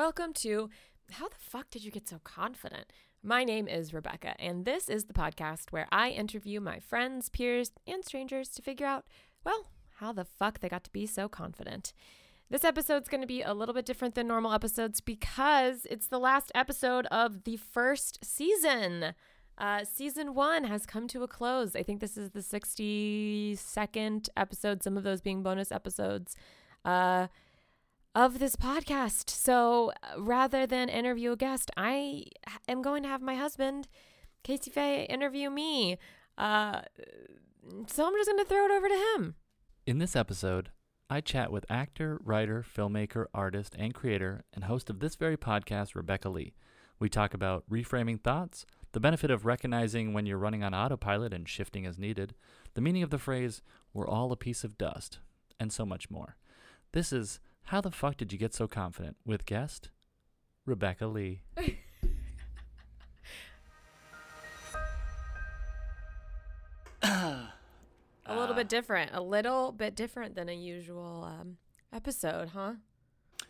Welcome to How the Fuck Did You Get So Confident? My name is Rebecca, and this is the podcast where I interview my friends, peers, and strangers to figure out, well, how the fuck they got to be so confident. This episode's going to be a little bit different than normal episodes because it's the last episode of the first season. Season one has come to a close. I think this is the 62nd episode, some of those being bonus episodes of this podcast. So rather than interview a guest, I am going to have my husband, Casey Feigh, interview me. So I'm just going to throw it over to him. In this episode, I chat with actor, writer, filmmaker, artist, and creator, and host of this very podcast, Rebecca Lee. We talk about reframing thoughts, the benefit of recognizing when you're running on autopilot and shifting as needed, the meaning of the phrase, we're all a piece of dust, and so much more. This is How the Fuck Did You Get So Confident? With guest, Rebecca Lee. A little bit different than a usual episode, huh?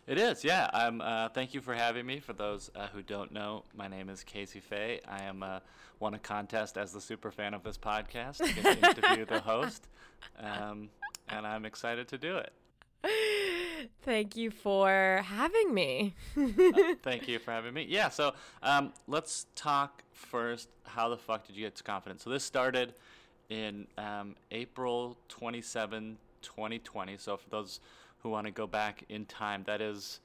It is, yeah. Thank you for having me. For those who don't know, my name is Casey Feigh. I am won a contest as the super fan of this podcast to get to interview the host, and I'm excited to do it. Thank you for having me. Thank you for having me. Yeah, so let's talk first. How the fuck did you get so confident? So this started in April 27, 2020. So for those who want to go back in time, that is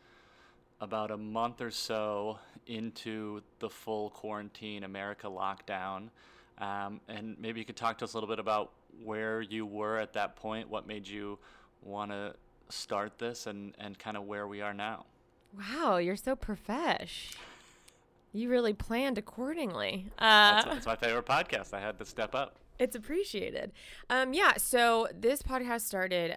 about a month or so into the full quarantine America lockdown. And maybe you could talk to us a little bit about where you were at that point, what made you want to start this, and kind of where we are now. Wow, you're so profesh. You really planned accordingly. That's my favorite podcast. I had to step up. It's appreciated. Yeah, so this podcast started,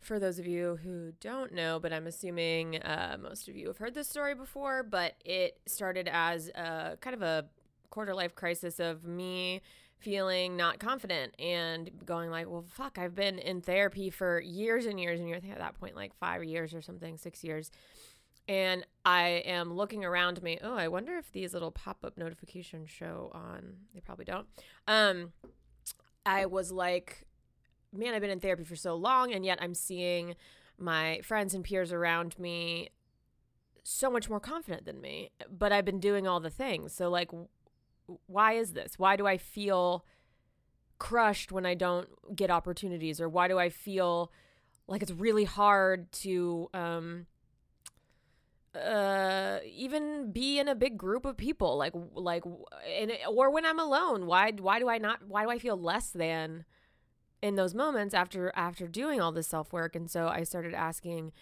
for those of you who don't know, but I'm assuming most of you have heard this story before, but it started as a kind of a quarter-life crisis of me feeling not confident and going like, well, fuck, I've been in therapy for years and years and years. I think at that point, like 5 years or something, 6 years. And I am looking around me. Oh, I wonder if these little pop-up notifications show on. They probably don't. I was like, man, I've been in therapy for so long, and yet I'm seeing my friends and peers around me so much more confident than me. But I've been doing all the things. So, like, why is this? Why do I feel crushed when I don't get opportunities? Or why do I feel like it's really hard to even be in a big group of people, like, and, or when I'm alone, why do I feel less than in those moments after doing all this self-work? And so I started asking,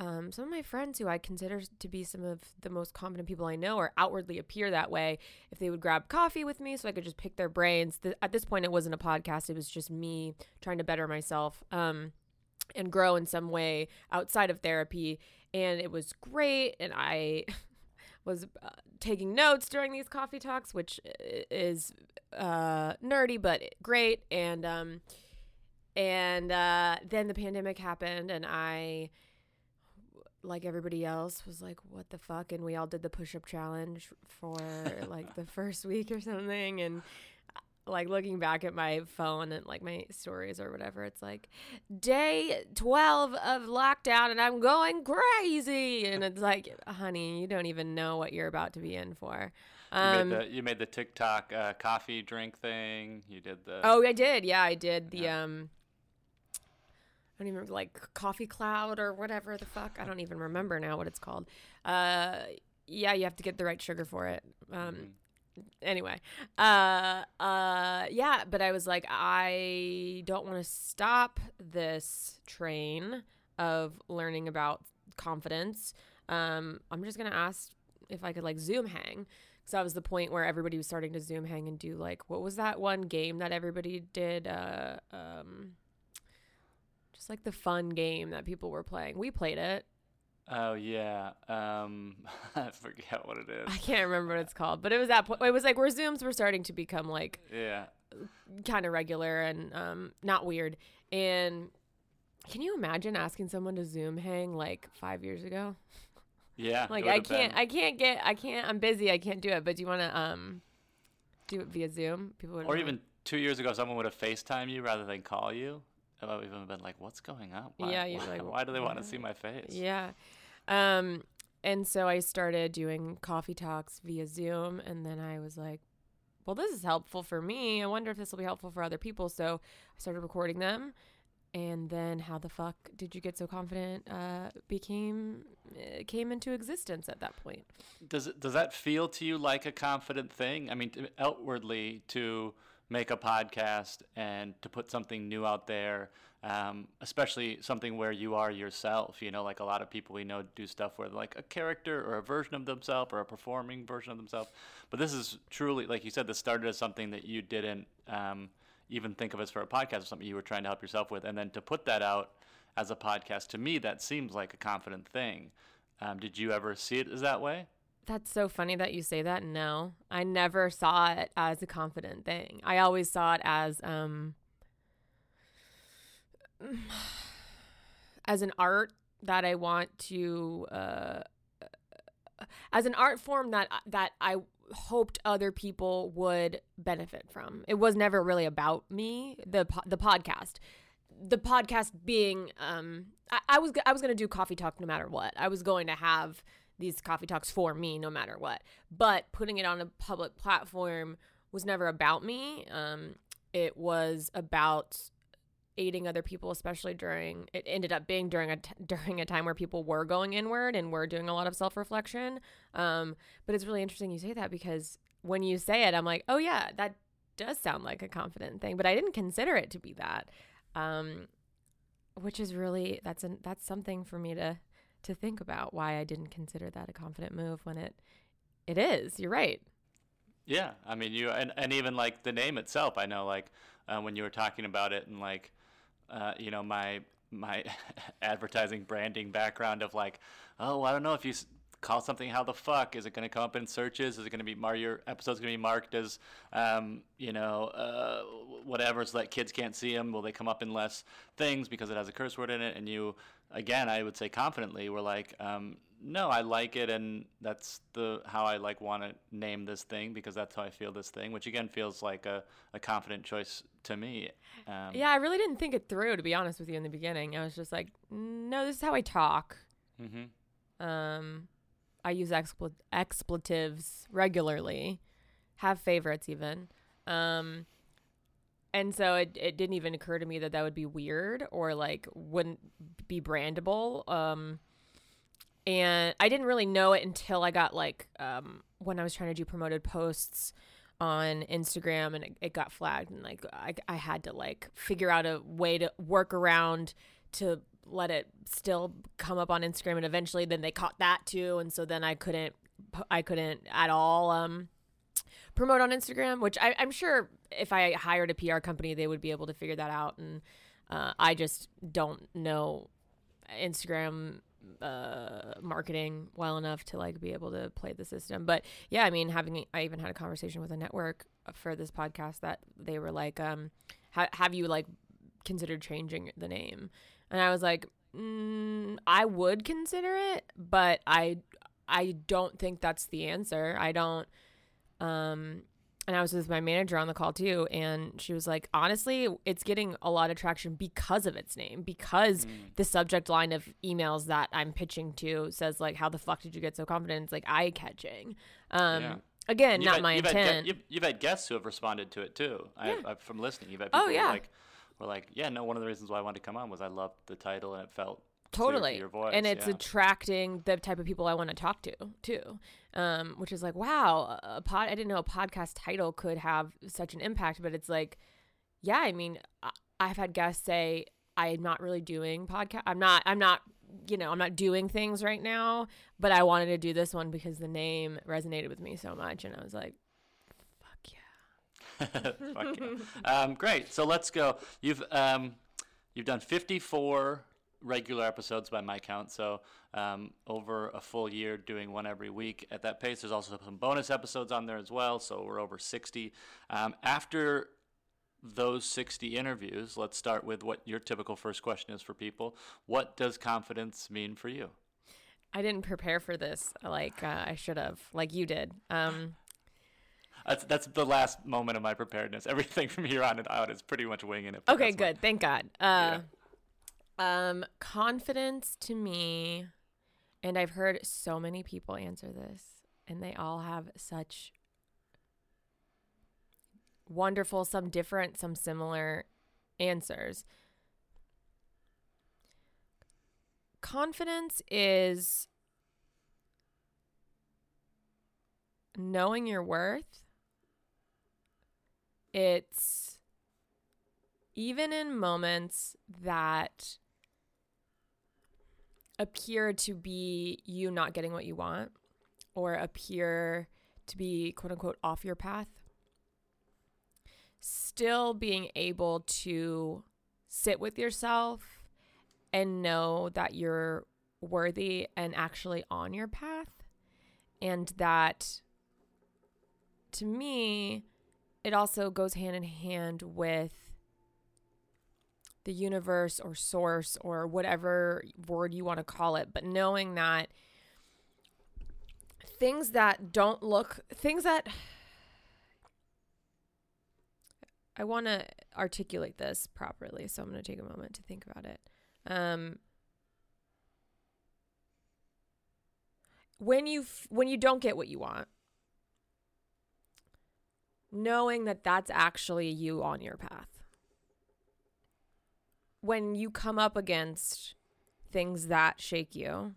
some of my friends who I consider to be some of the most confident people I know, or outwardly appear that way, if they would grab coffee with me so I could just pick their brains. At this point, it wasn't a podcast. It was just me trying to better myself, and grow in some way outside of therapy. And it was great, and I was taking notes during these coffee talks, which is nerdy but great. And then the pandemic happened, and I, like everybody else, was like, what the fuck? And we all did the push-up challenge for like the first week or something, and like looking back at my phone and like my stories or whatever, it's like day 12 of lockdown and I'm going crazy. And it's like, honey, you don't even know what you're about to be in for. You made the TikTok coffee drink thing. You did the... Oh, I did. Yeah, I did the... Yeah. I don't even remember, like coffee cloud or whatever the fuck. I don't even remember now what it's called. Yeah, you have to get the right sugar for it. Anyway, yeah, but I was like, I don't want to stop this train of learning about confidence. I'm just going to ask if I could like Zoom hang. So that was the point where everybody was starting to Zoom hang and do like, what was that one game that everybody did? Just like the fun game that people were playing. We played it. Oh yeah, I forget what it is. I can't remember what it's called, but it was that point. It was like where Zooms were starting to become like, yeah, kind of regular and not weird. And can you imagine asking someone to Zoom hang like 5 years ago? Yeah. Like I can't. I'm busy. I can't do it. But do you want to do it via Zoom? People would. Or even 2 years ago, someone would have FaceTime you rather than call you. I've even been like, "What's going on? Why, yeah. You're like, why do they want to see my face?" Yeah. And so I started doing coffee talks via Zoom, and then I was like, well, this is helpful for me. I wonder if this will be helpful for other people. So I started recording them. And then How the Fuck Did You Get So Confident came into existence at that point. Does that feel to you like a confident thing? I mean, outwardly to make a podcast and to put something new out there, especially something where you are yourself, you know, like a lot of people we know do stuff where like a character or a version of themselves or a performing version of themselves. But this is truly, like you said, this started as something that you didn't even think of as for a podcast or something you were trying to help yourself with. And then to put that out as a podcast, to me, that seems like a confident thing. Did you ever see it as that way? That's so funny that you say that. No, I never saw it as a confident thing. I always saw it as an art that I want to, as an art form that I hoped other people would benefit from. It was never really about me, the podcast being, I was going to do coffee talk no matter what. I was going to have these coffee talks for me no matter what, but putting it on a public platform was never about me. It was about aiding other people, especially during a time where people were going inward and were doing a lot of self-reflection. But it's really interesting you say that, because when you say it, I'm like, oh yeah, that does sound like a confident thing, but I didn't consider it to be that, which is really, that's something for me to think about, why I didn't consider that a confident move when it is. You're right. Yeah. I mean, and even like the name itself, I know, like when you were talking about it and like, you know, my advertising branding background of like, oh, I don't know if you call something How the Fuck, is it going to come up in searches? Is it going to be, your episode's going to be marked as, you know, whatever, so that kids can't see them? Will they come up in less things because it has a curse word in it? And you, again, I would say confidently, we're like, no, I like it. And that's how I like want to name this thing, because that's how I feel this thing, which again feels like a confident choice to me. Yeah, I really didn't think it through, to be honest with you, in the beginning. I was just like, no, this is how I talk. Mm-hmm. I use expletives regularly, have favorites even. And so it didn't even occur to me that would be weird or like wouldn't be brandable. And I didn't really know it until I got like when I was trying to do promoted posts on Instagram, and it got flagged, and like I had to like figure out a way to work around to let it still come up on Instagram. And eventually then they caught that too. And so then I couldn't at all promote on Instagram, which I'm sure if I hired a PR company, they would be able to figure that out. And I just don't know Instagram marketing well enough to like be able to play the system. But yeah, I mean, I even had a conversation with a network for this podcast that they were like, have you like considered changing the name? And I was like, I would consider it, but I don't think that's the answer. I don't. And I was with my manager on the call too, and she was like, honestly, it's getting a lot of traction because of its name, because the subject line of emails that I'm pitching to says like, how the fuck did you get so confident? It's like eye-catching. Yeah. Again, not my intent. You've had guests who have responded to it too. Yeah. I've from listening, you've had people one of the reasons why I wanted to come on was I loved the title and it felt totally your voice. And it's attracting the type of people I want to talk to too, which is like, wow, I didn't know a podcast title could have such an impact. But it's like, yeah, I mean, I've had guests say, I'm not really doing podcast. I'm not doing things right now, but I wanted to do this one because the name resonated with me so much. And I was like, fuck yeah. Great. So let's go. You've done 54 regular episodes by my count, so over a full year, doing one every week at that pace. There's also some bonus episodes on there as well, so we're over 60. After those 60 interviews, let's start with what your typical first question is for people. What does confidence mean for you? I didn't prepare for this like I should have, like you did. That's the last moment of my preparedness. Everything from here on and out is pretty much winging it. Okay, good. Thank God. Confidence to me, and I've heard so many people answer this, and they all have such wonderful, some different, some similar answers. Confidence is knowing your worth. It's even in moments that appear to be you not getting what you want or appear to be, quote unquote, off your path, still being able to sit with yourself and know that you're worthy and actually on your path. And that, to me, it also goes hand in hand with the universe or source or whatever word you want to call it. But knowing that things that don't look, things that, I want to articulate this properly, so I'm going to take a moment to think about it. When you don't get what you want, knowing that that's actually you on your path. When you come up against things that shake you,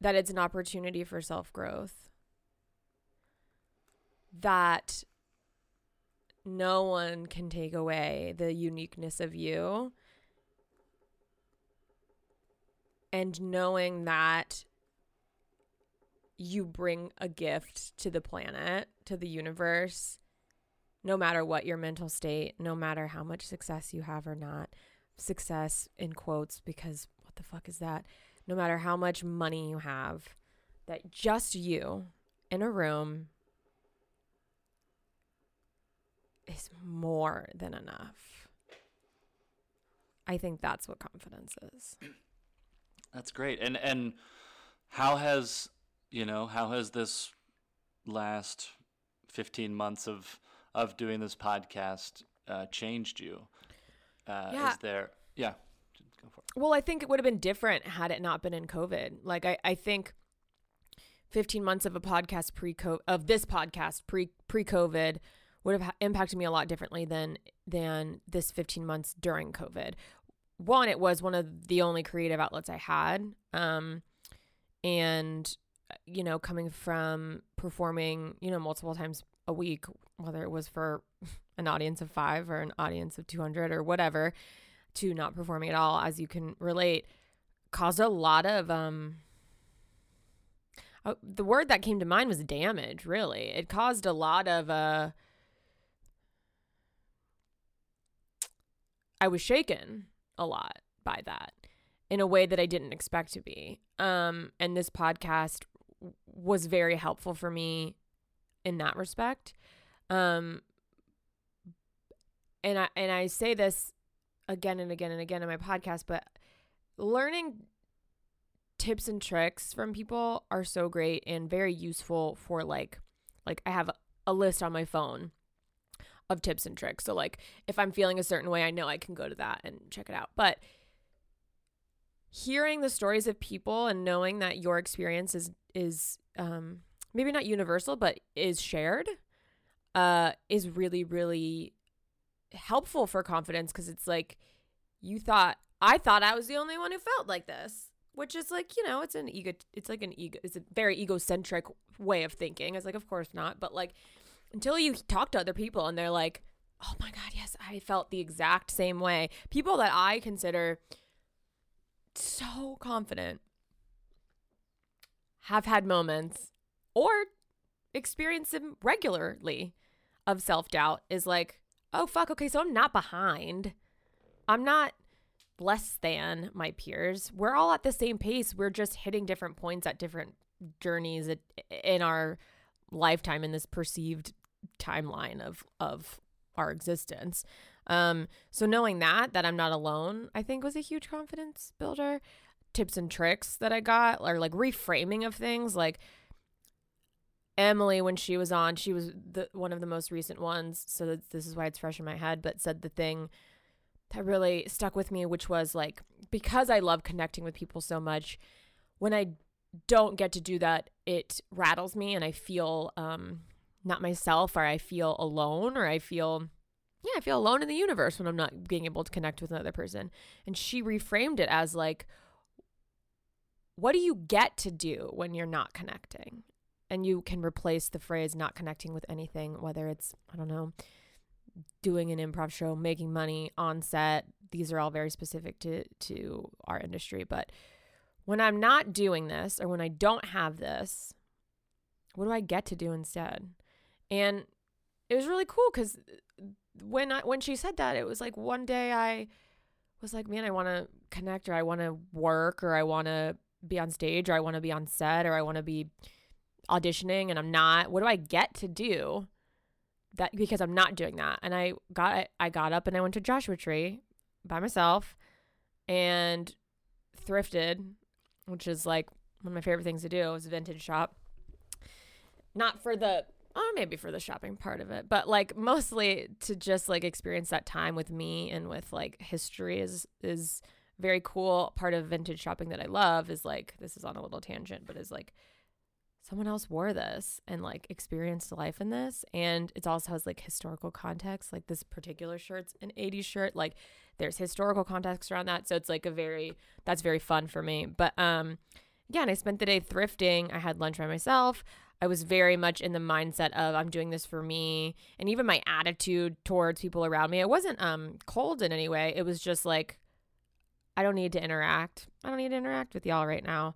that it's an opportunity for self-growth, that no one can take away the uniqueness of you, and knowing that you bring a gift to the planet, to the universe, no matter what your mental state, no matter how much success you have or not. Success in quotes, because what the fuck is that? No matter how much money you have, that just you in a room is more than enough. I think that's what confidence is. That's great. And how has this last 15 months of doing this podcast changed you? Yeah. Is there? Yeah. Go for it. Well, I think it would have been different had it not been in COVID. Like I think 15 months of a podcast pre-COVID would have impacted me a lot differently than this 15 months during COVID. One, it was one of the only creative outlets I had. And, you know, coming from performing, you know, multiple times a week, whether it was for an audience of 5 or an audience of 200 or whatever, to not performing at all, as you can relate, caused a lot of, the word that came to mind was damage, really. It caused a lot of, I was shaken a lot by that in a way that I didn't expect to be. And this podcast was very helpful for me in that respect. And I say this again and again and again in my podcast, but learning tips and tricks from people are so great and very useful for like I have a list on my phone of tips and tricks. So like if I'm feeling a certain way, I know I can go to that and check it out. But hearing the stories of people and knowing that your experience is maybe not universal, but is shared, is really, really helpful for confidence. Cause it's like, I thought I was the only one who felt like this, which is like, you know, it's a very egocentric way of thinking. It's like, of course not. But like, until you talk to other people and they're like, oh my God, yes, I felt the exact same way. People that I consider so confident have had moments or experience them regularly of self-doubt is like, oh fuck, okay, so I'm not behind. I'm not less than my peers. We're all at the same pace. We're just hitting different points at different journeys in our lifetime, in this perceived timeline of our existence. So knowing that I'm not alone, I think was a huge confidence builder. tips and tricks that I got, or like reframing of things. Like Emily, when she was on, she was one of the most recent ones, so this is why it's fresh in my head, but said the thing that really stuck with me, which was like, because I love connecting with people so much, when I don't get to do that, it rattles me and I feel not myself, or I feel alone, or I feel alone in the universe when I'm not being able to connect with another person. And she reframed it as like, what do you get to do when you're not connecting? And you can replace the phrase not connecting with anything, whether it's, I don't know, doing an improv show, making money, on set. These are all very specific to our industry. But when I'm not doing this, or when I don't have this, what do I get to do instead? And it was really cool because when she said that, it was like one day I was like, man, I want to connect, or I want to work, or I want to be on stage, or I want to be on set, or I want to be auditioning, and I'm not. What do I get to do that, because I'm not doing that? And I got up and I went to Joshua Tree by myself and thrifted, which is like one of my favorite things to do, is a vintage shop. Not for the, oh, maybe for the shopping part of it, but like mostly to just like experience that time with me and with like history is very cool. Part of vintage shopping that I love is like, this is on a little tangent, but is like, someone else wore this and like experienced life in this. And it also has like historical context, like this particular shirt's an 80s shirt, like there's historical context around that. So it's like that's very fun for me. But yeah, and I spent the day thrifting. I had lunch by myself. I was very much in the mindset of, I'm doing this for me. And even my attitude towards people around me, it wasn't cold in any way. It was just like, I don't need to interact. I don't need to interact with y'all right now.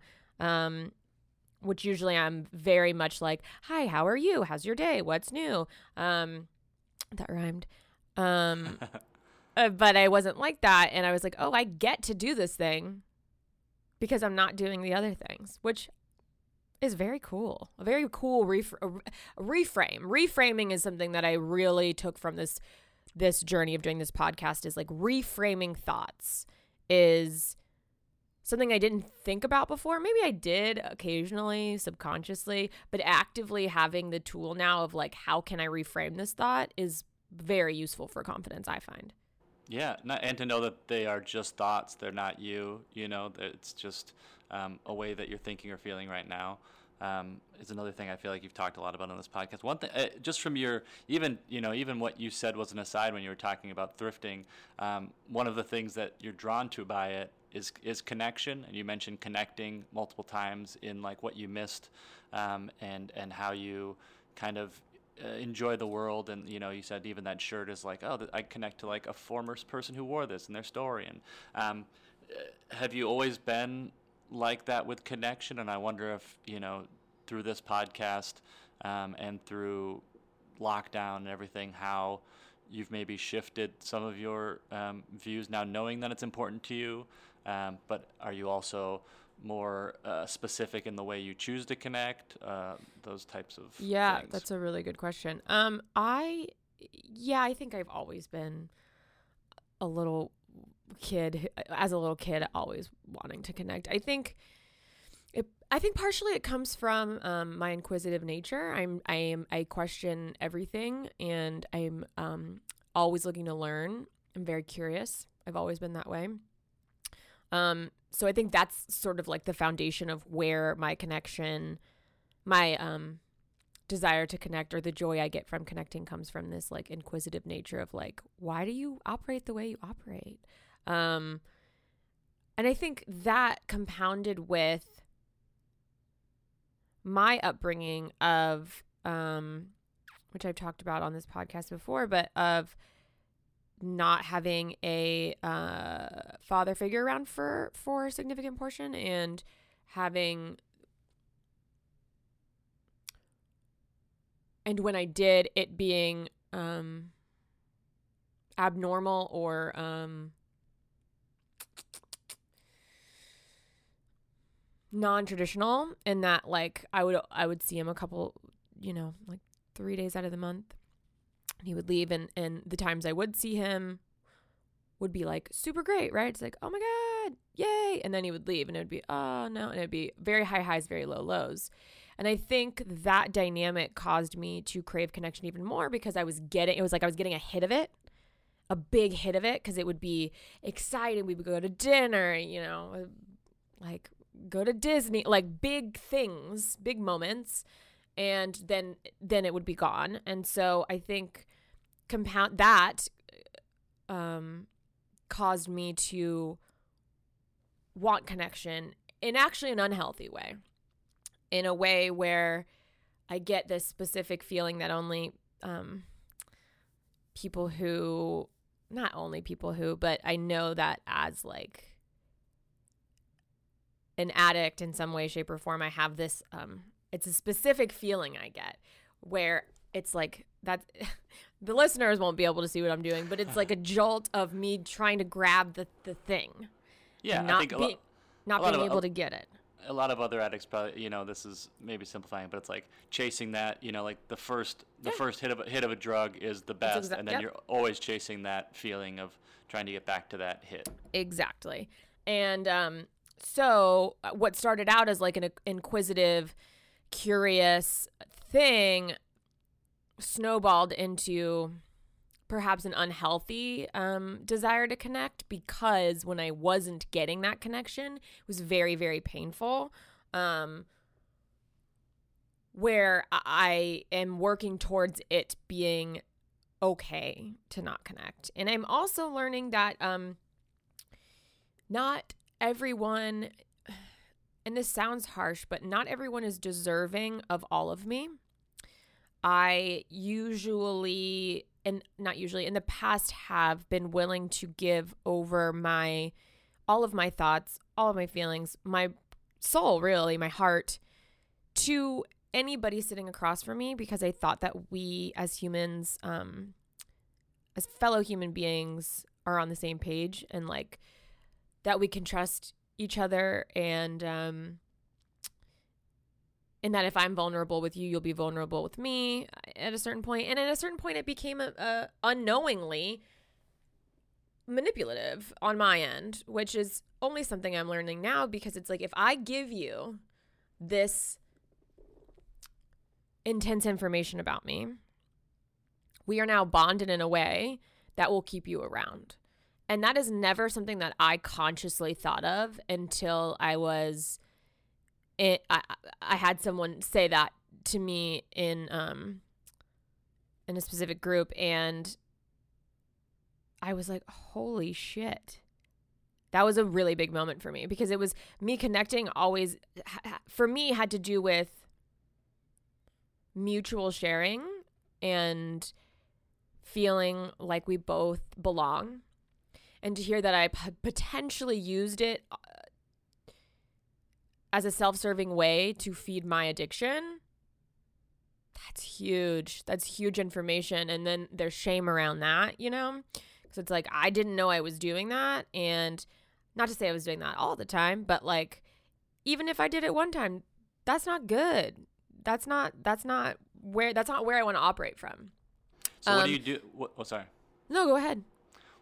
Which usually I'm very much like, hi, how are you? How's your day? What's new? That rhymed. But I wasn't like that. And I was like, oh, I get to do this thing because I'm not doing the other things, which is very cool. A very cool reframe. Reframing is something that I really took from this journey of doing this podcast, is like reframing thoughts is something I didn't think about before. Maybe I did occasionally, subconsciously, but actively having the tool now of like, how can I reframe this thought, is very useful for confidence, I find. Yeah, and to know that they are just thoughts. They're not you, you know, it's just a way that you're thinking or feeling right now is another thing I feel like you've talked a lot about on this podcast. One thing, just from your, even what you said was an aside when you were talking about thrifting, one of the things that you're drawn to by it is connection. And you mentioned connecting multiple times in like what you missed and how you kind of enjoy the world. And you said even that shirt is like, oh, I connect to like a former person who wore this and their story. And have you always been like that with connection? And I wonder if through this podcast and through lockdown and everything, how you've maybe shifted some of your views now, knowing that it's important to you, but are you also more specific in the way you choose to connect, those types of things? That's a really good question. I think I've always been a little kid always wanting to connect. I think partially it comes from my inquisitive nature. I question everything, and I'm always looking to learn. I'm very curious. I've always been that way. So I think that's sort of like the foundation of where my connection, my desire to connect, or the joy I get from connecting, comes from this like inquisitive nature of like, why do you operate the way you operate? And I think that compounded with my upbringing of, which I've talked about on this podcast before, but of not having a father figure around for a significant portion, and when I did, it being abnormal or non-traditional, in that like I would see him a couple, like 3 days out of the month. And he would leave, and the times I would see him would be like super great, right? It's like, oh my good, yay. And then he would leave and it would be, oh no. And it'd be very high highs, very low lows. And I think that dynamic caused me to crave connection even more because I was getting a hit of it, a big hit of it, because it would be exciting. We would go to dinner, you know, like go to Disney, like big things, big moments. And then it would be gone. And so I think compound that caused me to want connection in actually an unhealthy way. In a way where I get this specific feeling that but I know that as like an addict in some way, shape, or form, I have this, it's a specific feeling I get where it's like that. The listeners won't be able to see what I'm doing, but it's like a jolt of me trying to grab the thing. Yeah. And not being able to get it. A lot of other addicts probably, you know, this is maybe simplifying, but it's like chasing that, you know, like the first hit of a drug is the best. And then you're always chasing that feeling of trying to get back to that hit. Exactly. And so what started out as like an inquisitive, curious thing snowballed into perhaps an unhealthy desire to connect, because when I wasn't getting that connection, it was very, very painful, where I am working towards it being okay to not connect. And I'm also learning that not everyone, and this sounds harsh, but not everyone is deserving of all of me. I usually... and not usually, in the past have been willing to give over all of my thoughts, all of my feelings, my soul, really, my heart, to anybody sitting across from me, because I thought that we as humans, as fellow human beings, are on the same page, and like that we can trust each other, and that if I'm vulnerable with you, you'll be vulnerable with me at a certain point. And at a certain point, it became a unknowingly manipulative on my end, which is only something I'm learning now, because it's like, if I give you this intense information about me, we are now bonded in a way that will keep you around. And that is never something that I consciously thought of until I was... I had someone say that to me in a specific group, and I was like, holy shit. That was a really big moment for me, because it was me connecting always, for me, had to do with mutual sharing and feeling like we both belong. And to hear that I potentially used it as a self-serving way to feed my addiction, that's huge. That's huge information. And then there's shame around that, you know? Because it's like, I didn't know I was doing that. And not to say I was doing that all the time, but like, even if I did it one time, that's not good. That's not where I want to operate from. So what do you do? Sorry. No, go ahead.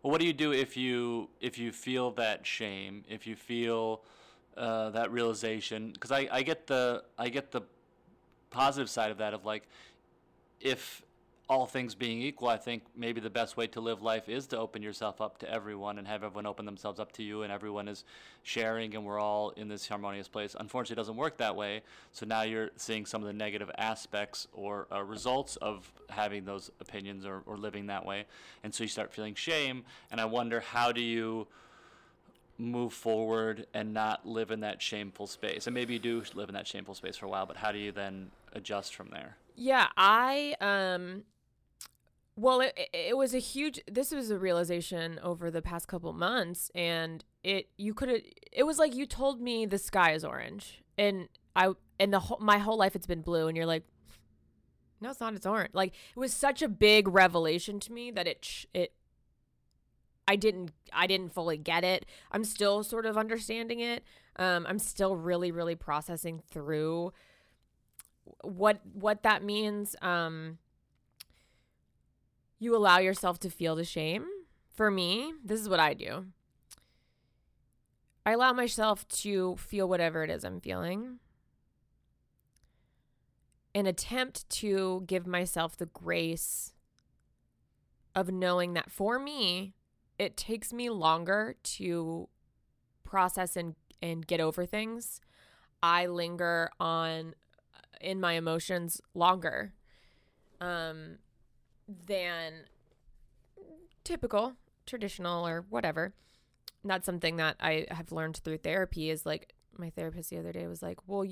Well, what do you do if you feel that shame, if you feel... that realization, because I get the positive side of that, of like, if all things being equal, I think maybe the best way to live life is to open yourself up to everyone and have everyone open themselves up to you, and everyone is sharing and we're all in this harmonious place. Unfortunately, it doesn't work that way. So now you're seeing some of the negative aspects or results of having those opinions or living that way. And so you start feeling shame, and I wonder, how do you move forward and not live in that shameful space? And maybe you do live in that shameful space for a while, but how do you then adjust from there? Yeah, it was a huge, this was a realization over the past couple months, and it was like you told me the sky is orange, and my whole life it's been blue, and you're like, no, it's not, it's orange. Like, it was such a big revelation to me that I didn't fully get it. I'm still sort of understanding it. I'm still really, really processing through what that means. You allow yourself to feel the shame. For me, this is what I do. I allow myself to feel whatever it is I'm feeling and attempt to give myself the grace of knowing that for me, it takes me longer to process and get over things. I linger on in my emotions longer than typical, traditional, or whatever. And that's something that I have learned through therapy is like, my therapist the other day was like, well,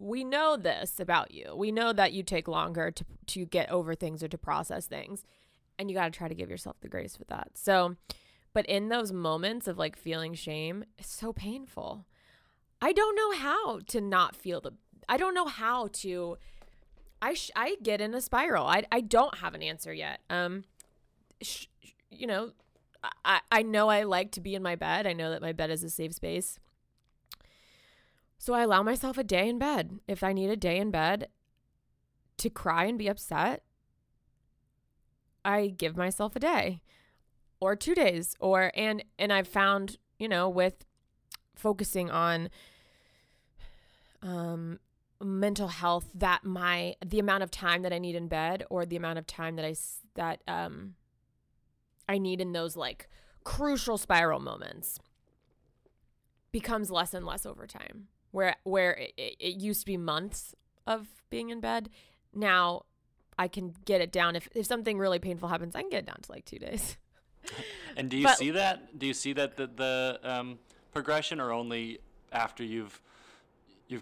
we know this about you. We know that you take longer to get over things or to process things. And you got to try to give yourself the grace with that. So, but in those moments of like feeling shame, it's so painful. I don't know how to not feel I don't know how to, I get in a spiral. I don't have an answer yet. You know, I know I like to be in my bed. I know that my bed is a safe space. So I allow myself a day in bed. If I need a day in bed to cry and be upset, I give myself a day or 2 days and I've found, you know, with focusing on mental health that the amount of time that I need in bed or the amount of time that I need in those like crucial spiral moments becomes less and less over time where it used to be months of being in bed. Now I can get it down. If something really painful happens, I can get it down to like 2 days. And see that? Do you see that the progression, or only after you've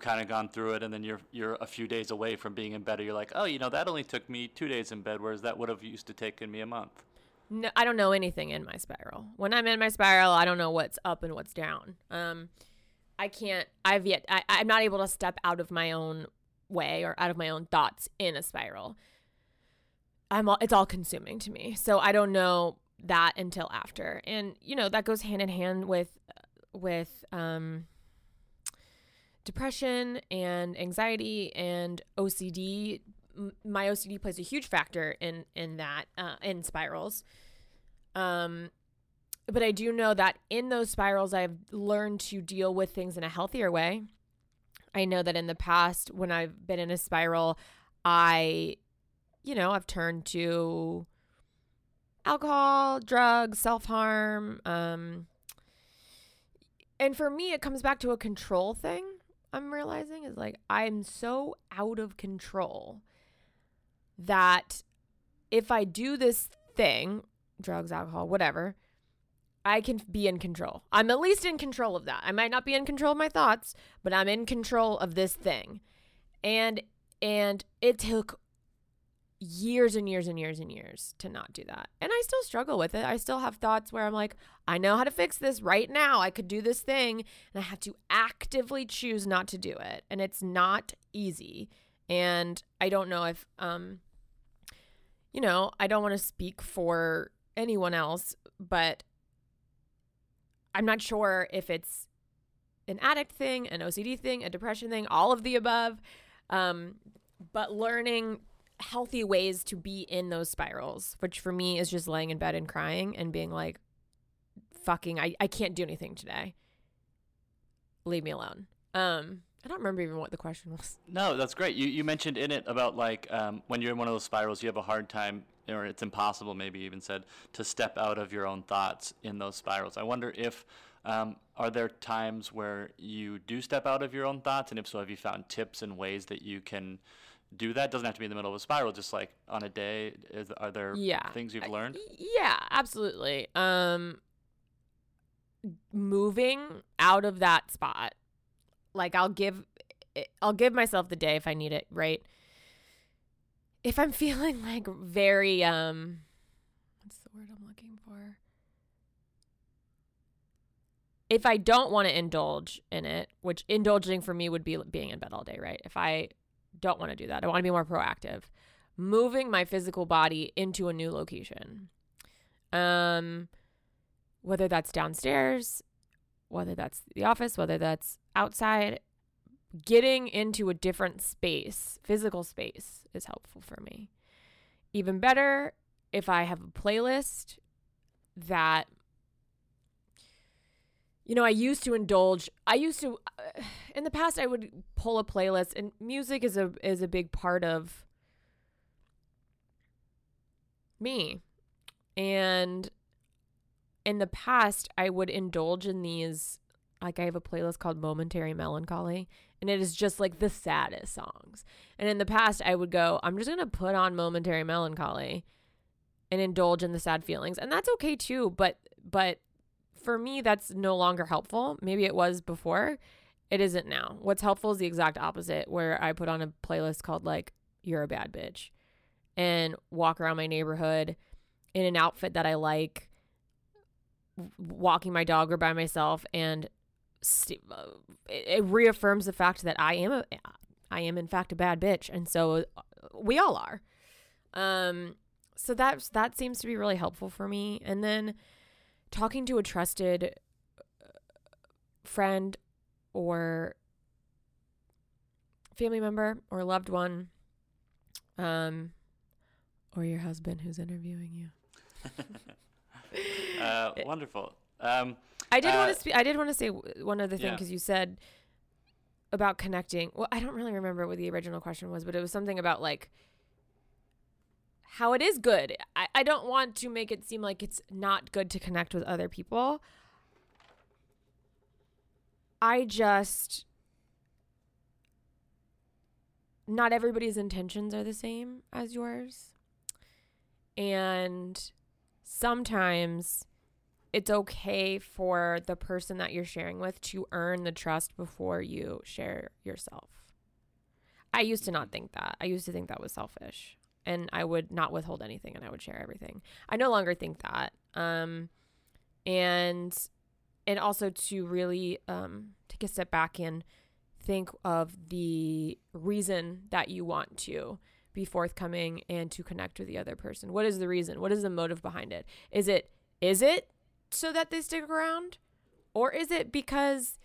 kind of gone through it and then you're a few days away from being in bed, or you're like, oh, you know, that only took me 2 days in bed, whereas that would have used to taken me a month? No, I don't know anything in my spiral. When I'm in my spiral, I don't know what's up and what's down. I'm not able to step out of my own way or out of my own thoughts in a spiral. It's all consuming to me. So I don't know that until after. And, you know, that goes hand in hand with depression and anxiety and OCD. My OCD plays a huge factor in that, in spirals. But I do know that in those spirals, I've learned to deal with things in a healthier way. I know that in the past, when I've been in a spiral, I've turned to alcohol, drugs, self-harm. And for me, it comes back to a control thing, I'm realizing, is like I'm so out of control that if I do this thing, drugs, alcohol, whatever, I can be in control. I'm at least in control of that. I might not be in control of my thoughts, but I'm in control of this thing. And it took years and years and years and years to not do that. And I still struggle with it. I still have thoughts where I'm like, I know how to fix this right now. I could do this thing, and I have to actively choose not to do it. And it's not easy. And I don't know if, I don't want to speak for anyone else, but I'm not sure if it's an addict thing, an OCD thing, a depression thing, all of the above. But learning healthy ways to be in those spirals, which for me is just laying in bed and crying and being like, fucking, I can't do anything today. Leave me alone. I don't remember even what the question was. No, that's great. You mentioned in it about like when you're in one of those spirals, you have a hard time, or it's impossible, maybe even said, to step out of your own thoughts in those spirals. I wonder if are there times where you do step out of your own thoughts? And if so, have you found tips and ways that you can do that? Doesn't have to be in the middle of a spiral, just like on a day. Are there things you've learned? Yeah, absolutely. Moving out of that spot, like I'll give myself the day if I need it, right? If I'm feeling like very what's the word I'm looking for? If I don't want to indulge in it, which indulging for me would be being in bed all day, right? If I don't want to do that, I want to be more proactive. Moving my physical body into a new location. Whether that's downstairs, whether that's the office, whether that's outside, getting into a different space, physical space, is helpful for me. Even better if I have a playlist that You know, I used to, in the past, I would pull a playlist, and music is a big part of me. And in the past, I would indulge in these, like I have a playlist called Momentary Melancholy, and it is just like the saddest songs. And in the past, I would go, I'm just going to put on Momentary Melancholy and indulge in the sad feelings. And that's okay too, but for me, that's no longer helpful. Maybe it was before. It isn't now. What's helpful is the exact opposite, where I put on a playlist called like You're a Bad Bitch and walk around my neighborhood in an outfit that I like, walking my dog or by myself, and it reaffirms the fact that I am in fact a bad bitch, and so we all are. So that seems to be really helpful for me. And then talking to a trusted friend or family member or loved one, or your husband who's interviewing you. Wonderful. I did want to say one other thing, because you said about connecting. Well, I don't really remember what the original question was, but it was something about like how it is good. I don't want to make it seem like it's not good to connect with other people. Not everybody's intentions are the same as yours. And sometimes it's okay for the person that you're sharing with to earn the trust before you share yourself. I used to not think that. I used to think that was selfish, and I would not withhold anything, and I would share everything. I no longer think that. And also to really take a step back and think of the reason that you want to be forthcoming and to connect with the other person. What is the reason? What is the motive behind it? Is it so that they stick around? Or is it because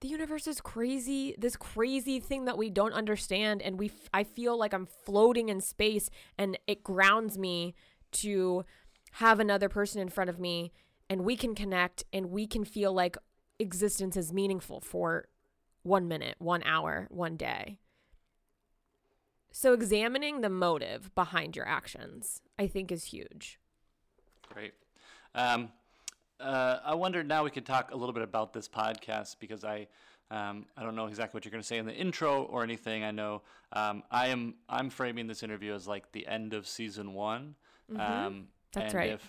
the universe is crazy, this crazy thing that we don't understand, and I feel like I'm floating in space, and it grounds me to have another person in front of me, and we can connect, and we can feel like existence is meaningful for 1 minute, 1 hour, 1 day. So examining the motive behind your actions, I think, is huge. Great. I wonder now we could talk a little bit about this podcast, because I don't know exactly what you're going to say in the intro or anything. I know I'm framing this interview as like the end of season one. Mm-hmm. That's right.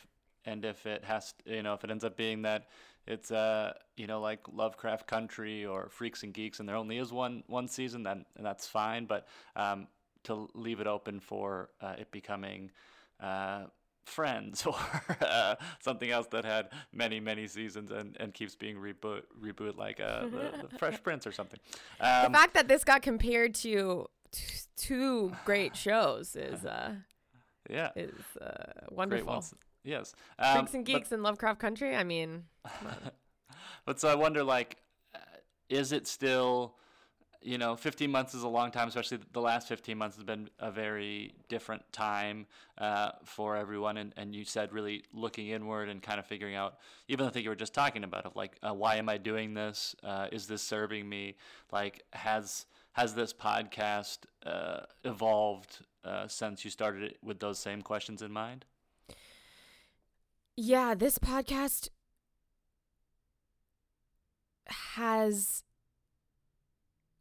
And if it has, if it ends up being that it's like Lovecraft Country or Freaks and Geeks, and there only is one season, then that's fine. But to leave it open for it becoming Friends or something else that had many, many seasons and keeps being rebooted like the Fresh Prince or something. The fact that this got compared to two great shows is wonderful. Great ones. Yes. Freaks and Geeks and Lovecraft Country. I mean, come on. But so I wonder, like, is it still... 15 months is a long time, especially the last 15 months has been a very different time for everyone. And you said really looking inward and kind of figuring out, even the thing you were just talking about, of like, why am I doing this? Is this serving me? Like, has this podcast evolved since you started it with those same questions in mind? Yeah, this podcast has...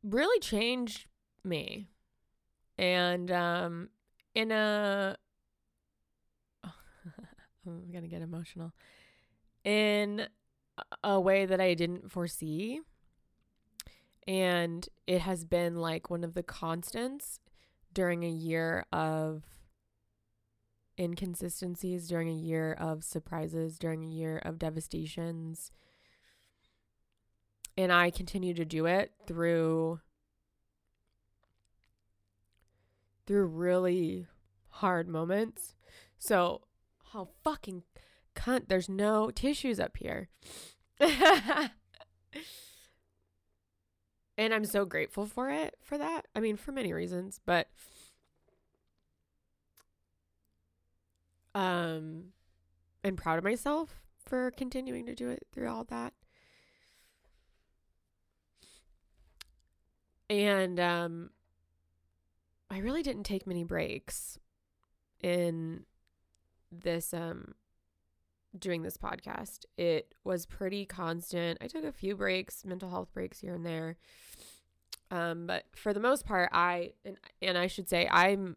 really changed me, and I'm gonna get emotional, in a way that I didn't foresee. And it has been like one of the constants during a year of inconsistencies, during a year of surprises, during a year of devastations. And I continue to do it through really hard moments. So, oh, fucking cunt, there's no tissues up here. And I'm so grateful for that. I mean, for many reasons, but I'm proud of myself for continuing to do it through all that. And I really didn't take many breaks in this, doing this podcast. It was pretty constant. I took a few breaks, mental health breaks here and there. But for the most part, I should say I'm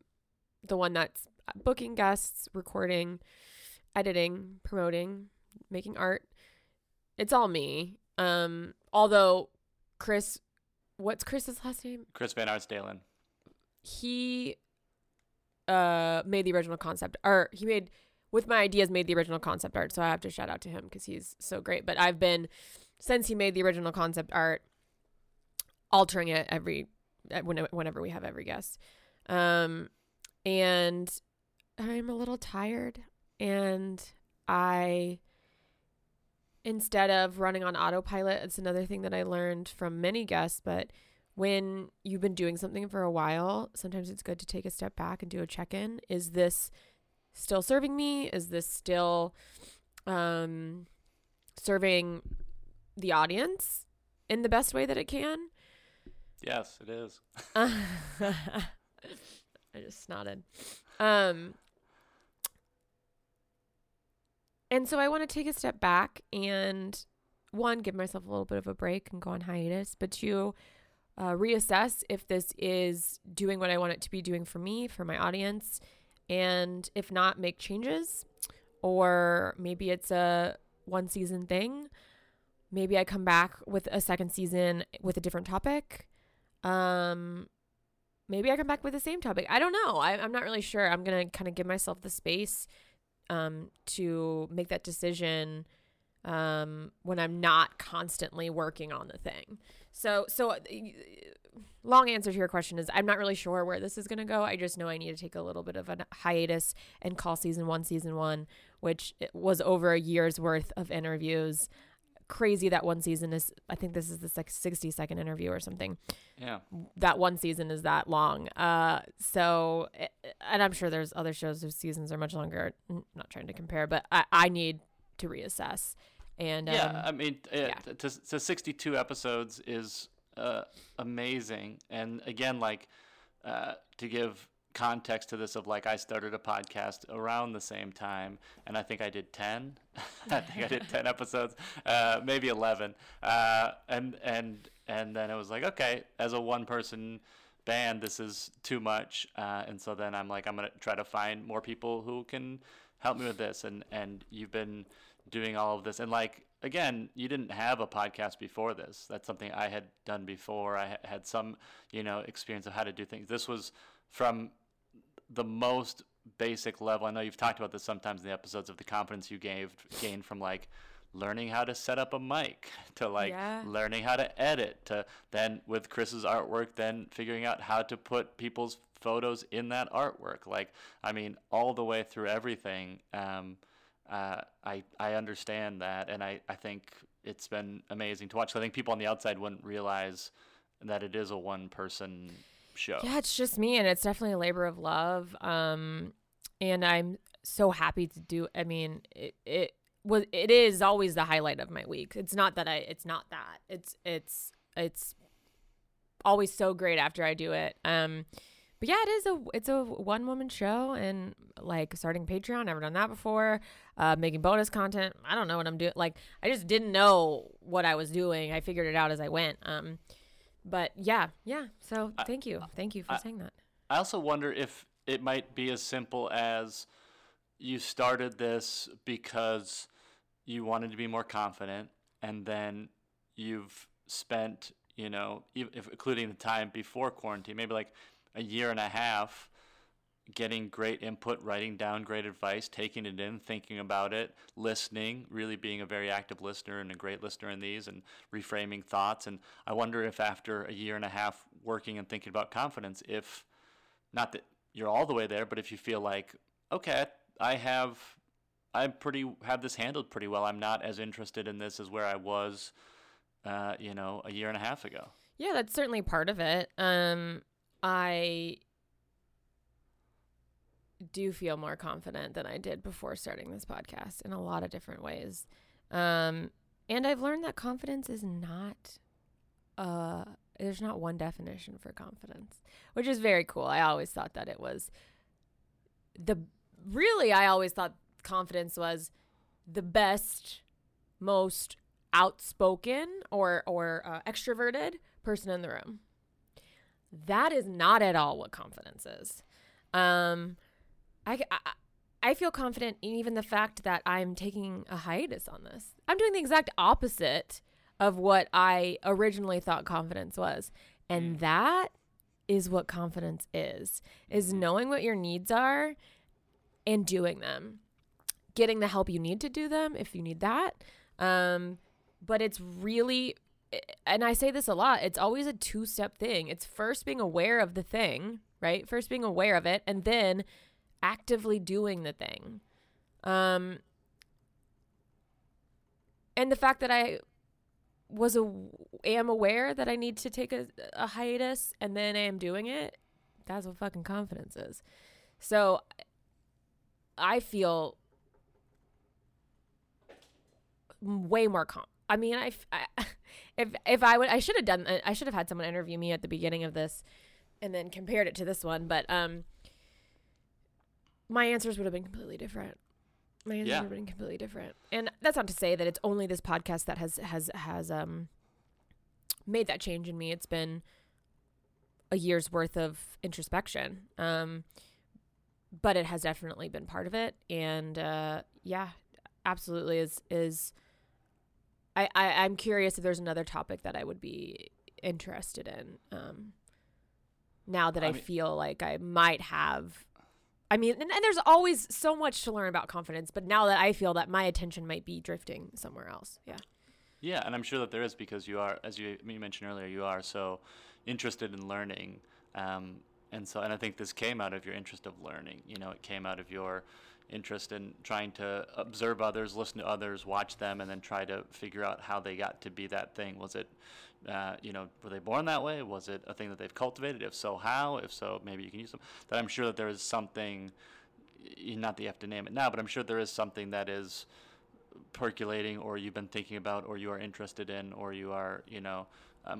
the one that's booking guests, recording, editing, promoting, making art. It's all me. Although Chris, what's Chris's last name? Chris Van Arsdalen. He made the original concept art. He made, with my ideas, made the original concept art. So I have to shout out to him because he's so great. But I've been, since he made the original concept art, altering it whenever we have every guest. And I'm a little tired, and instead of running on autopilot, it's another thing that I learned from many guests, but when you've been doing something for a while, sometimes it's good to take a step back and do a check-in. Is this still serving me? Is this still serving the audience in the best way that it can? Yes, it is. I just snotted. And so I want to take a step back and, one, give myself a little bit of a break and go on hiatus, but two, reassess if this is doing what I want it to be doing for me, for my audience, and if not, make changes. Or maybe it's a one-season thing. Maybe I come back with a second season with a different topic. Maybe I come back with the same topic. I don't know. I'm not really sure. I'm going to kind of give myself the space to make that decision when I'm not constantly working on the thing. So long answer to your question is I'm not really sure where this is going to go. I just know I need to take a little bit of a hiatus and call season one, which was over a year's worth of interviews. Crazy that one season is, I think this is the 60-second interview or something. Yeah. That one season is that long. So, and I'm sure there's other shows whose seasons are much longer. I'm not trying to compare, but I need to reassess. And To 62 episodes is amazing. And again, to give context to this of I started a podcast around the same time, and I think I did 10 10 episodes, maybe 11, and then it was okay, as a one person band this is too much, and so then I'm gonna try to find more people who can help me with this, and you've been doing all of this, and again, you didn't have a podcast before this. That's something I had done before. I had some experience of how to do things. This was from the most basic level. I know you've talked about this sometimes in the episodes of the confidence you gained from learning how to set up a mic to learning how to edit to then with Chris's artwork, then figuring out how to put people's photos in that artwork. All the way through everything. I understand that. And I think it's been amazing to watch. So I think people on the outside wouldn't realize that it is a one person show. Yeah, it's just me, and it's definitely a labor of love. And I'm so happy to do. I mean, it is always the highlight of my week. It's always so great after I do it. But yeah, it's a one woman show, and starting Patreon, never done that before. Making bonus content, I don't know what I'm doing. I just didn't know what I was doing. I figured it out as I went. But yeah. So thank you for saying that. I also wonder if it might be as simple as you started this because you wanted to be more confident, and then you've spent, including the time before quarantine, maybe a year and a half, getting great input, writing down great advice, taking it in, thinking about it, listening, really being a very active listener and a great listener in these, and reframing thoughts. And I wonder if after a year and a half working and thinking about confidence, if not that you're all the way there, but if you feel okay, I have this handled pretty well. I'm not as interested in this as where I was, a year and a half ago. Yeah, that's certainly part of it. I do feel more confident than I did before starting this podcast in a lot of different ways. And I've learned that confidence is not there's not one definition for confidence, which is very cool. I always thought that it was I always thought confidence was the best, most outspoken or extroverted person in the room. That is not at all what confidence is. I feel confident in even the fact that I'm taking a hiatus on this. I'm doing the exact opposite of what I originally thought confidence was. And that is what confidence is knowing what your needs are and doing them, getting the help you need to do them if you need that. But it's really, and I say this a lot, it's always a two-step thing. It's first being aware of the thing, right? First being aware of it and then actively doing the thing. And the fact that I am aware that I need to take a hiatus and then I am doing it, that's what fucking confidence is. So I feel way more I should have had someone interview me at the beginning of this and then compared it to this one, but my answers would have been completely different. And that's not to say that it's only this podcast that has made that change in me. It's been a year's worth of introspection. But it has definitely been part of it. And absolutely is I'm curious if there's another topic that I would be interested in. Now that I feel like I might have, and there's always so much to learn about confidence, but now that I feel that my attention might be drifting somewhere else. Yeah. Yeah. And I'm sure that there is, because you are, as you mentioned earlier, you are so interested in learning. And I think this came out of your interest of learning. You know, it came out of your interest in trying to observe others, listen to others, watch them, and then try to figure out how they got to be that thing. Was it, were they born that way? Was it a thing that they've cultivated? If so, how? If so, maybe you can use them. That I'm sure that there is something, not that you have to name it now, but I'm sure there is something that is percolating, or you've been thinking about, or you are interested in, or you are,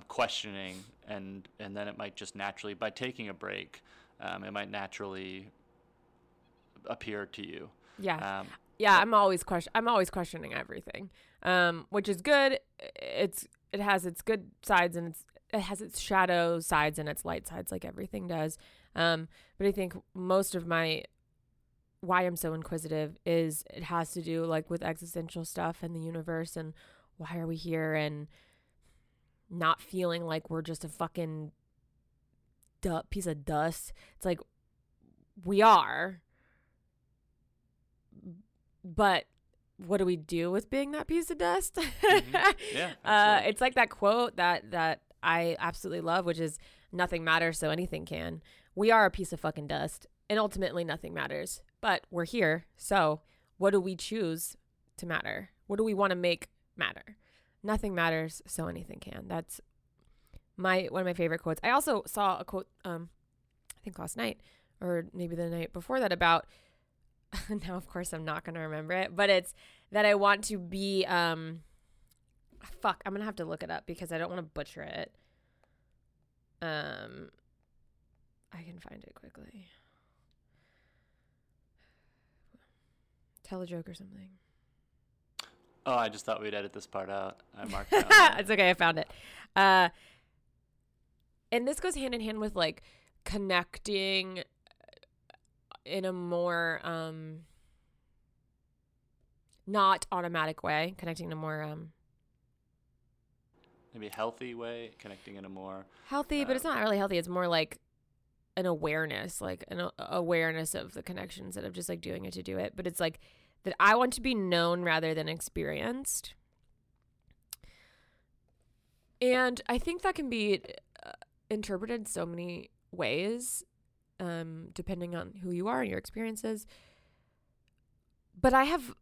questioning, and then it might just naturally, by taking a break, it might naturally appear to you. Yeah. I'm always questioning everything, which is good. It has its good sides and it has its shadow sides and its light sides, like everything does. But I think most of why I'm so inquisitive is it has to do like with existential stuff and the universe and why are we here, and not feeling like we're just a fucking piece of dust. It's like we are. But what do we do with being that piece of dust? Mm-hmm. Yeah, it's like that quote that I absolutely love, which is nothing matters, so anything can. We are a piece of fucking dust, and ultimately nothing matters. But we're here, so what do we choose to matter? What do we want to make matter? Nothing matters, so anything can. That's one of my favorite quotes. I also saw a quote, I think last night, or maybe the night before that, about... Now, of course, I'm not going to remember it, but it's that I want to be, I'm going to have to look it up because I don't want to butcher it. I can find it quickly. Tell a joke or something. Oh, I just thought we'd edit this part out. I marked it out. It's okay. I found it. And this goes hand in hand with like connecting in a more not automatic way, connecting in a more maybe healthy way, connecting in a more healthy, but it's not really healthy. It's more like an awareness, of the connections that of just like doing it to do it. But it's like that I want to be known rather than experienced. And I think that can be interpreted so many ways, depending on who you are and your experiences. But I have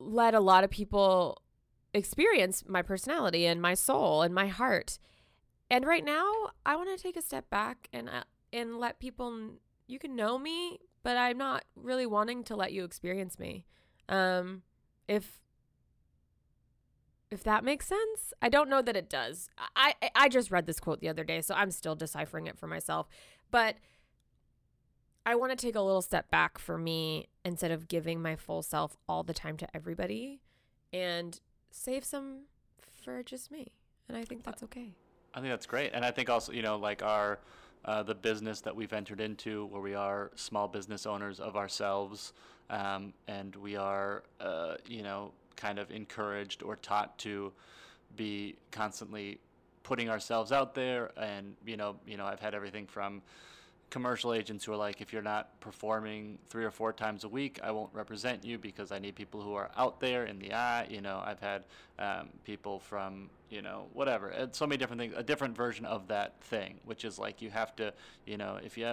let a lot of people experience my personality and my soul and my heart. And right now, I want to take a step back and let people, you can know me, but I'm not really wanting to let you experience me. If if that makes sense. I don't know that it does. I just read this quote the other day, so I'm still deciphering it for myself. But I want to take a little step back for me instead of giving my full self all the time to everybody, and save some for just me. And I think that's okay. I think that's great. And I think also, you know, like our the business that we've entered into, where we are small business owners of ourselves, and we are, you know, kind of encouraged or taught to be constantly putting ourselves out there. And, you know, I've had everything from commercial agents who are like, if you're not performing 3 or 4 times a week, I won't represent you because I need people who are out there in the eye. You know, I've had people from, you know, whatever, and so many different things, a different version of that thing, which is like, you have to, you know, if you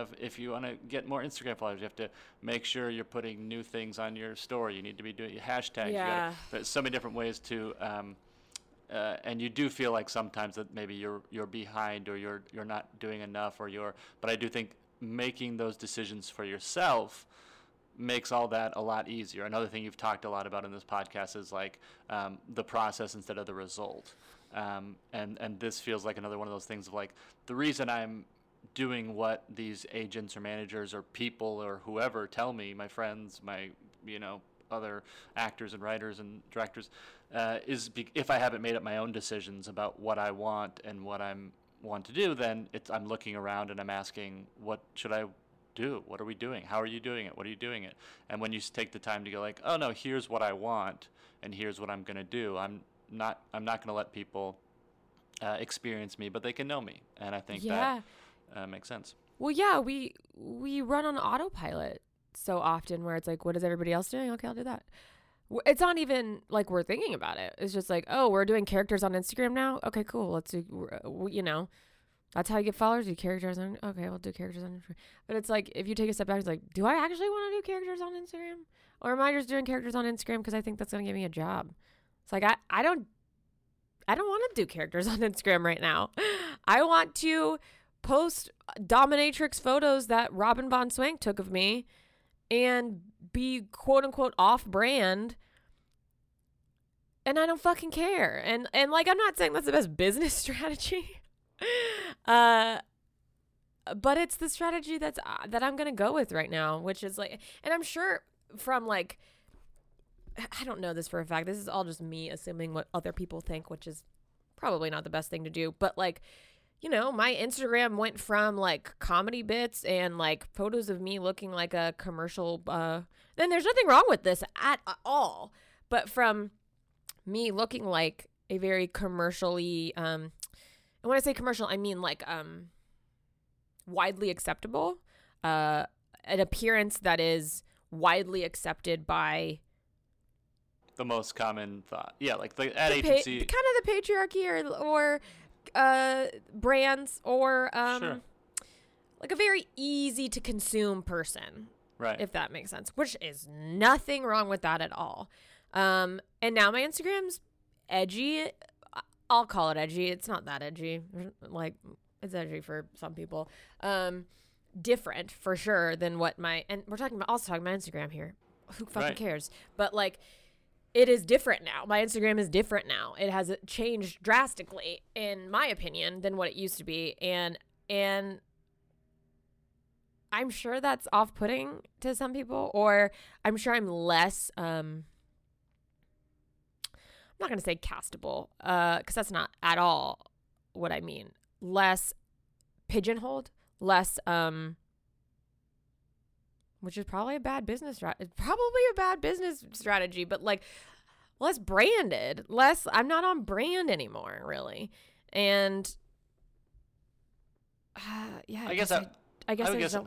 want to get more Instagram followers, you have to make sure you're putting new things on your story. You need to be doing hashtags. Yeah. There's so many different ways to, and you do feel like sometimes that maybe you're behind, or you're not doing enough, or but I do think making those decisions for yourself makes all that a lot easier. Another thing you've talked a lot about in this podcast is like the process instead of the result. And this feels like another one of those things of like, the reason I'm doing what these agents or managers or people or whoever tell me, my friends, my, you know, other actors and writers and directors, if I haven't made up my own decisions about what I want and what I'm want to do, then I'm looking around and I'm asking, what should I do? What are we doing? How are you doing it? What are you doing it? And when you take the time to go like, oh no, here's what I want and here's what I'm going to do. I'm not going to let people experience me, but they can know me. And I think that makes sense. Well, yeah, we run on autopilot so often where it's like, what is everybody else doing? Okay, I'll do that. It's not even like we're thinking about it. It's just like, oh, we're doing characters on Instagram now. Okay, cool. Let's do, you know, that's how you get followers. Do characters on, okay, we'll do characters on Instagram. But it's like, if you take a step back, it's like, do I actually want to do characters on Instagram? Or am I just doing characters on Instagram because I think that's going to give me a job? It's like, I don't want to do characters on Instagram right now. I want to post dominatrix photos that Robin von Swank took of me and be quote-unquote off-brand, and I don't fucking care. And like, I'm not saying that's the best business strategy, but it's the strategy that I'm going to go with right now, which is like, and I'm sure from like, I don't know this for a fact. This is all just me assuming what other people think, which is probably not the best thing to do, but like, you know, my Instagram went from like comedy bits and like photos of me looking like a commercial. Then there's nothing wrong with this at all, but from me looking like a very commercially, and when I say commercial, I mean like widely acceptable, an appearance that is widely accepted by the most common thought. Yeah, like the ad agency, kind of the patriarchy or brands or sure. Like a very easy to consume person, right? If that makes sense, which is nothing wrong with that at all. And now my Instagram's edgy. I'll call it edgy. It's not that edgy. Like, it's edgy for some people. Different for sure than what and we're also talking about Instagram here. Who fucking cares? But like, it is different now. My Instagram is different now. It has changed drastically, in my opinion, than what it used to be. And I'm sure that's off-putting to some people, or I'm sure I'm less, I'm not going to say castable, because that's not at all what I mean. Less pigeonholed, less, which is probably a bad business strategy, but like less branded, I'm not on brand anymore, really. And I guess go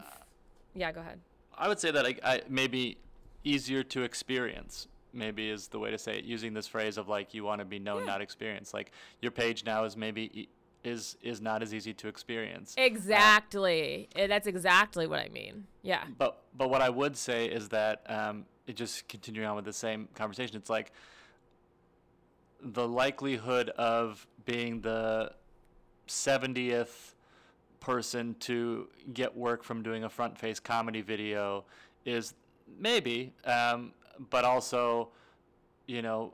ahead. I would say that I maybe easier to experience, maybe is the way to say it, using this phrase of like, you want to be known, not experienced. Like, your page now is maybe is not as easy to experience. Exactly. That's exactly what I mean. Yeah. But what I would say is that it just continuing on with the same conversation, it's like the likelihood of being the 70th person to get work from doing a front face comedy video is maybe, but also, you know,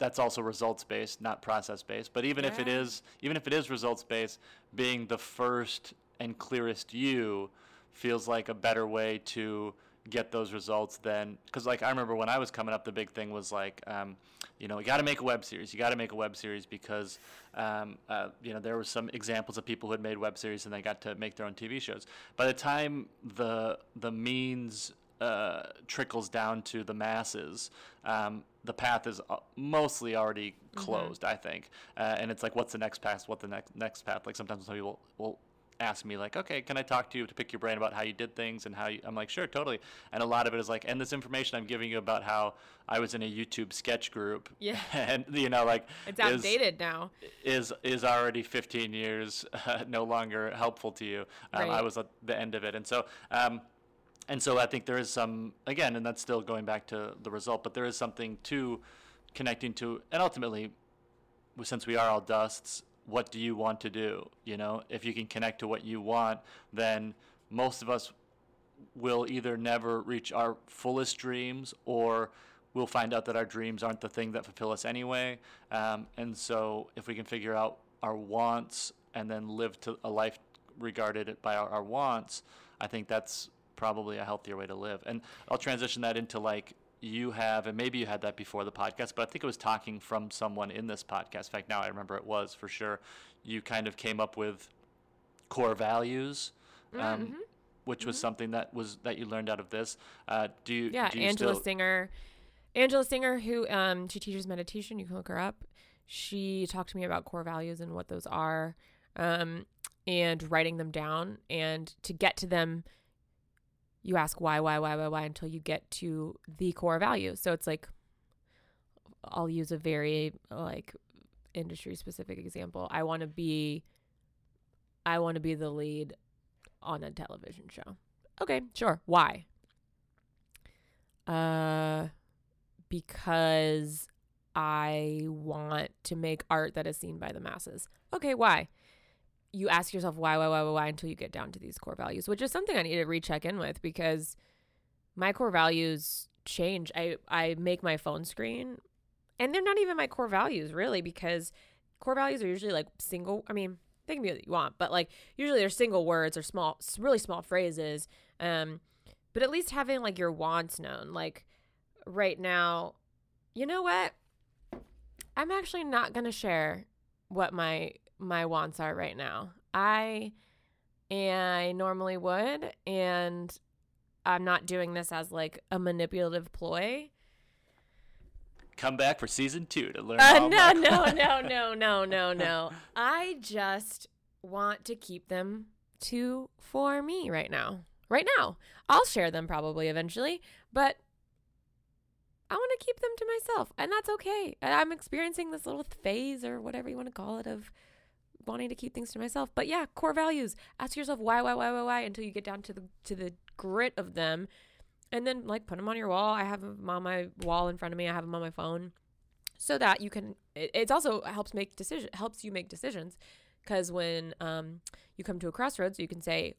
that's also results-based, not process-based. But even if it is, even if it is results-based, being the first and clearest you feels like a better way to get those results than, because like I remember when I was coming up, the big thing was like, you know, you got to make a web series. You got to make a web series because, you know, there were some examples of people who had made web series and they got to make their own TV shows. By the time the means trickles down to the masses, the path is mostly already closed, I think. And it's like, what's the next path? What's the next path? Like sometimes some people will ask me like, okay, can I talk to you to pick your brain about how you did things and how you, I'm like, sure, totally. And a lot of it is like, and this information I'm giving you about how I was in a YouTube sketch group. Yeah. And you know, like it's outdated now is already 15 years, no longer helpful to you. Right. I was at the end of it. And so I think there is some, again, and that's still going back to the result, but there is something to connecting to, and ultimately since we are all dusts, what do you want to do? You know, if you can connect to what you want, then most of us will either never reach our fullest dreams or we'll find out that our dreams aren't the thing that fulfill us anyway. And so if we can figure out our wants and then live to a life regarded by our wants, I think that's probably a healthier way to live. And I'll transition that into like, you have, and maybe you had that before the podcast, but I think it was talking from someone in this podcast. In fact, now I remember it was for sure. You kind of came up with core values, which was something that was, that you learned out of this. Do you Angela still... Singer, Angela Singer, who, she teaches meditation. You can look her up. She talked to me about core values and what those are, and writing them down, and to get to them, you ask why until you get to the core value. So it's like, I'll use a very like industry specific example. I want to be the lead on a television show. Okay, sure. Why? Because I want to make art that is seen by the masses. Okay, why? You ask yourself why until you get down to these core values, which is something I need to recheck in with because my core values change. I make my phone screen and they're not even my core values really, because core values are usually like single. I mean, they can be what you want, but like usually they're single words or small, really small phrases. But at least having like your wants known, like right now, you know what? I'm actually not going to share what my wants are right now. I normally would, and I'm not doing this as like a manipulative ploy. Come back for season 2 to learn. No. I just want to keep them to for me right now. Right now, I'll share them probably eventually, but I want to keep them to myself, and that's okay. And I'm experiencing this little phase or whatever you want to call it of wanting to keep things to myself. But yeah, core values. Ask yourself why until you get down to the grit of them, and then like put them on your wall. I have them on my wall in front of me. I have them on my phone, so that you can. It also helps you make decisions, because when you come to a crossroads, you can say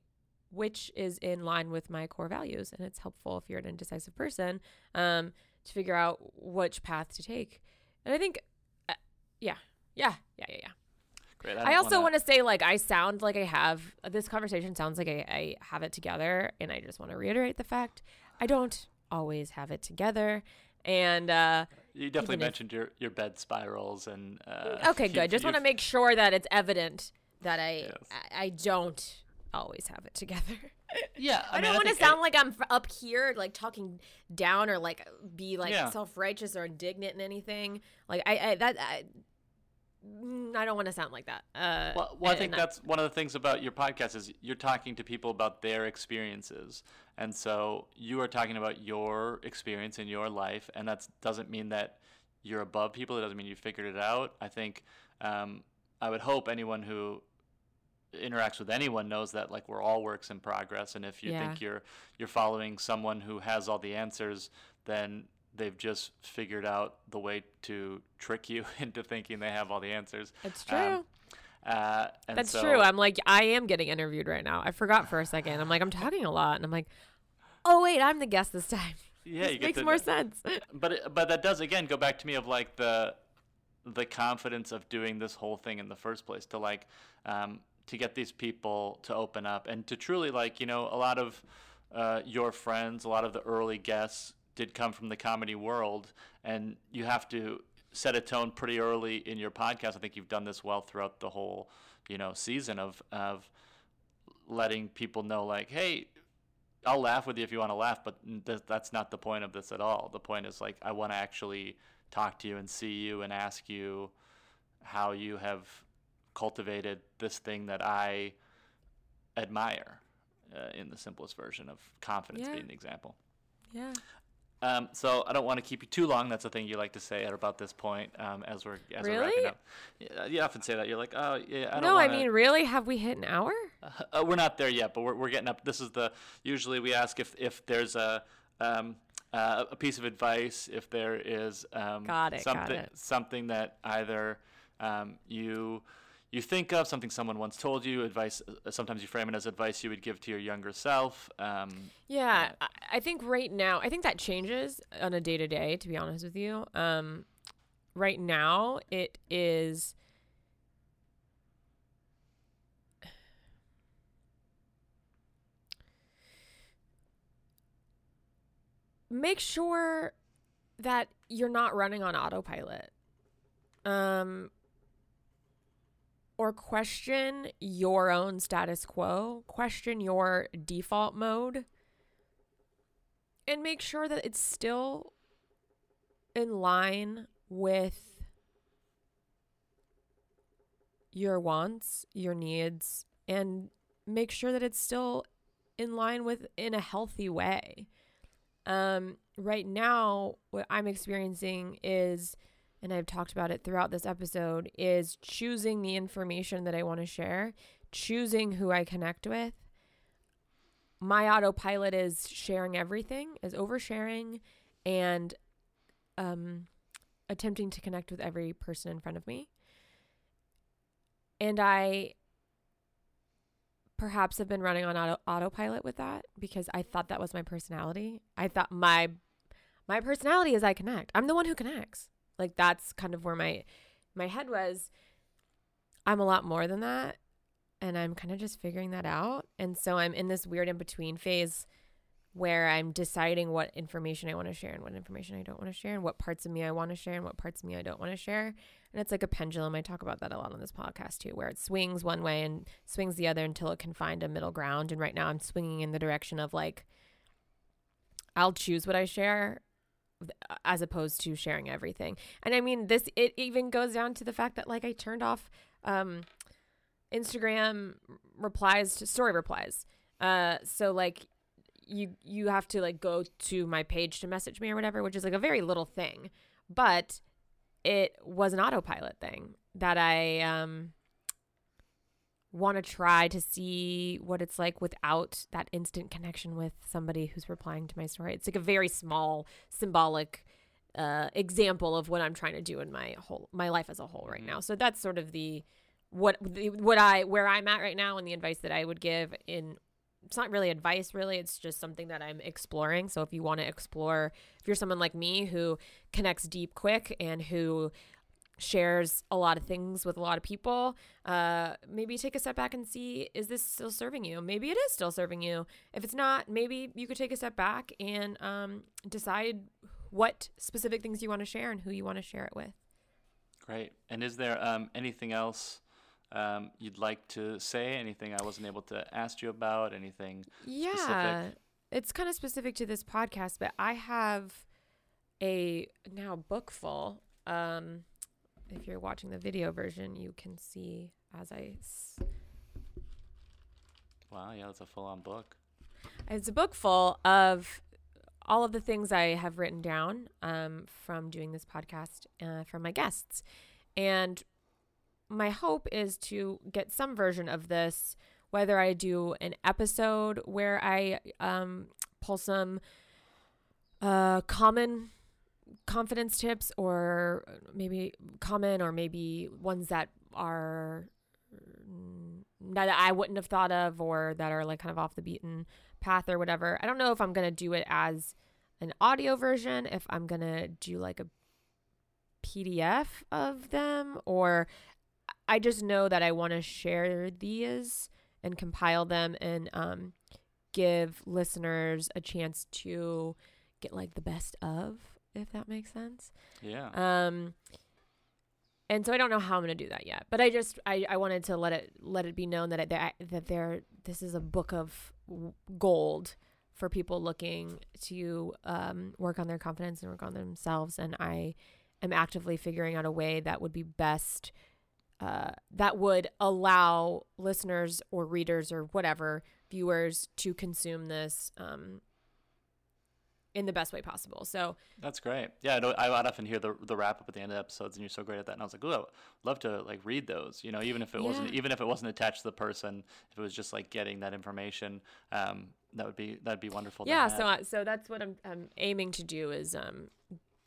which is in line with my core values, and it's helpful if you're an indecisive person to figure out which path to take. And I think, yeah. Great. I also want to say, like, I sound like I have this conversation sounds like I have it together, and I just want to reiterate the fact I don't always have it together. And you definitely mentioned your bed spirals and okay, good. Just want to make sure that it's evident that I don't always have it together. Yeah, I don't want to sound like I'm up here, like talking down or like be like self-righteous or indignant in anything. Like I don't want to sound like that. Well, I think that's one of the things about your podcast is you're talking to people about their experiences. And so you are talking about your experience in your life. And that doesn't mean that you're above people. It doesn't mean you figured it out. I think I would hope anyone who interacts with anyone knows that like we're all works in progress. And if you think you're following someone who has all the answers, then they've just figured out the way to trick you into thinking they have all the answers. It's true. That's true. I'm like, I am getting interviewed right now. I forgot for a second. I'm like, I'm talking a lot. And I'm like, oh, wait, I'm the guest this time. Yeah, this makes more sense. But that does, again, go back to me of like the the confidence of doing this whole thing in the first place, to like to get these people to open up and to truly, like, you know, a lot of your friends, a lot of the early guests did come from the comedy world, and you have to set a tone pretty early in your podcast. I think you've done this well throughout the whole, you know, season of letting people know, like, hey, I'll laugh with you if you want to laugh, but that's not the point of this at all. The point is, like, I want to actually talk to you and see you and ask you how you have cultivated this thing that I admire, in the simplest version of confidence being the example. Yeah. So I don't want to keep you too long. That's a thing you like to say at about this point, as we're wrapping up. You often say that. You're like, oh, yeah, I don't No, wanna... I mean, really? Have we hit an hour? We're not there yet, but we're getting up. This is the – usually we ask if there's a piece of advice, if there is something that either you think of, something someone once told you, advice. Sometimes you frame it as advice you would give to your younger self. I think right now, I think that changes on a day-to-day, to be honest with you. Right now, it is... Make sure that you're not running on autopilot. Or question your own status quo, question your default mode, and make sure that it's still in line with your wants, your needs, and make sure that it's still in line with in a healthy way. Right now, what I'm experiencing is, and I've talked about it throughout this episode, is choosing the information that I want to share, choosing who I connect with. My autopilot is sharing everything, is oversharing, and attempting to connect with every person in front of me. And I perhaps have been running on autopilot with that because I thought that was my personality. I thought my personality is I connect. I'm the one who connects. Like, that's kind of where my head was. I'm a lot more than that, and I'm kind of just figuring that out. And so I'm in this weird in-between phase where I'm deciding what information I want to share and what information I don't want to share, and what parts of me I want to share and what parts of me I don't want to share. And it's like a pendulum. I talk about that a lot on this podcast too, where it swings one way and swings the other until it can find a middle ground. And right now I'm swinging in the direction of, like, I'll choose what I share as opposed to sharing everything. And I mean, this, it even goes down to the fact that, like, I turned off Instagram replies to story replies. So, like, you have to, like, go to my page to message me or whatever, which is, like, a very little thing, but it was an autopilot thing that I want to try to see what it's like without that instant connection with somebody who's replying to my story. It's like a very small symbolic example of what I'm trying to do in my life as a whole right now. So that's sort of where I'm at right now, and the advice that I would give. In it's not really advice, really. It's just something that I'm exploring. So if you want to explore, if you're someone like me who connects deep quick and who shares a lot of things with a lot of people, maybe take a step back and see, is this still serving you? Maybe it is still serving you. If it's not, maybe you could take a step back and decide what specific things you want to share and who you want to share it with. Great. And is there anything else you'd like to say? Anything I wasn't able to ask you about? Anything specific? It's kind of specific to this podcast, but I have a now book full. If you're watching the video version, you can see as I... Wow, yeah, that's a full-on book. It's a book full of all of the things I have written down from doing this podcast, from my guests. And my hope is to get some version of this, whether I do an episode where I pull some common confidence tips, or maybe common, or maybe ones that are that I wouldn't have thought of, or that are, like, kind of off the beaten path or whatever. I don't know if I'm going to do it as an audio version, if I'm going to do, like, a PDF of them, or I just know that I want to share these and compile them and give listeners a chance to get like the best of, if that makes sense. Yeah. And so I don't know how I'm going to do that yet, but I just, I wanted to let it be known that this is a book of gold for people looking to work on their confidence and work on themselves. And I am actively figuring out a way that would be best, that would allow listeners or readers or whatever, viewers, to consume this in the best way possible. So that's great. Yeah, I often hear the wrap up at the end of the episodes, and you're so great at that. And I was like, ooh, I'd love to like read those. You know, even if it wasn't attached to the person, if it was just like getting that information, that'd be wonderful. Yeah. So that's what I'm aiming to do is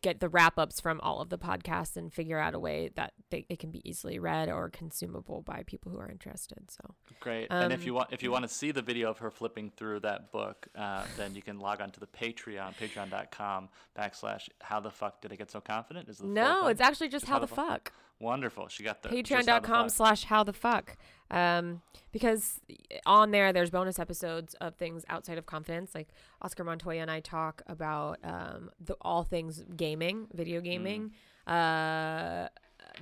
get the wrap ups from all of the podcasts and figure out a way that it can be easily read or consumable by people who are interested. So great. And if you want to see the video of her flipping through that book, then you can log on to the Patreon, patreon.com/howthefuckdidigetsoconfident. Is the no, it's actually just how the fuck. Wonderful. She got the patreon.com/howthefuck. Because on there's bonus episodes of things outside of confidence. Like Oscar Montoya and I talk about all things gaming, video gaming. That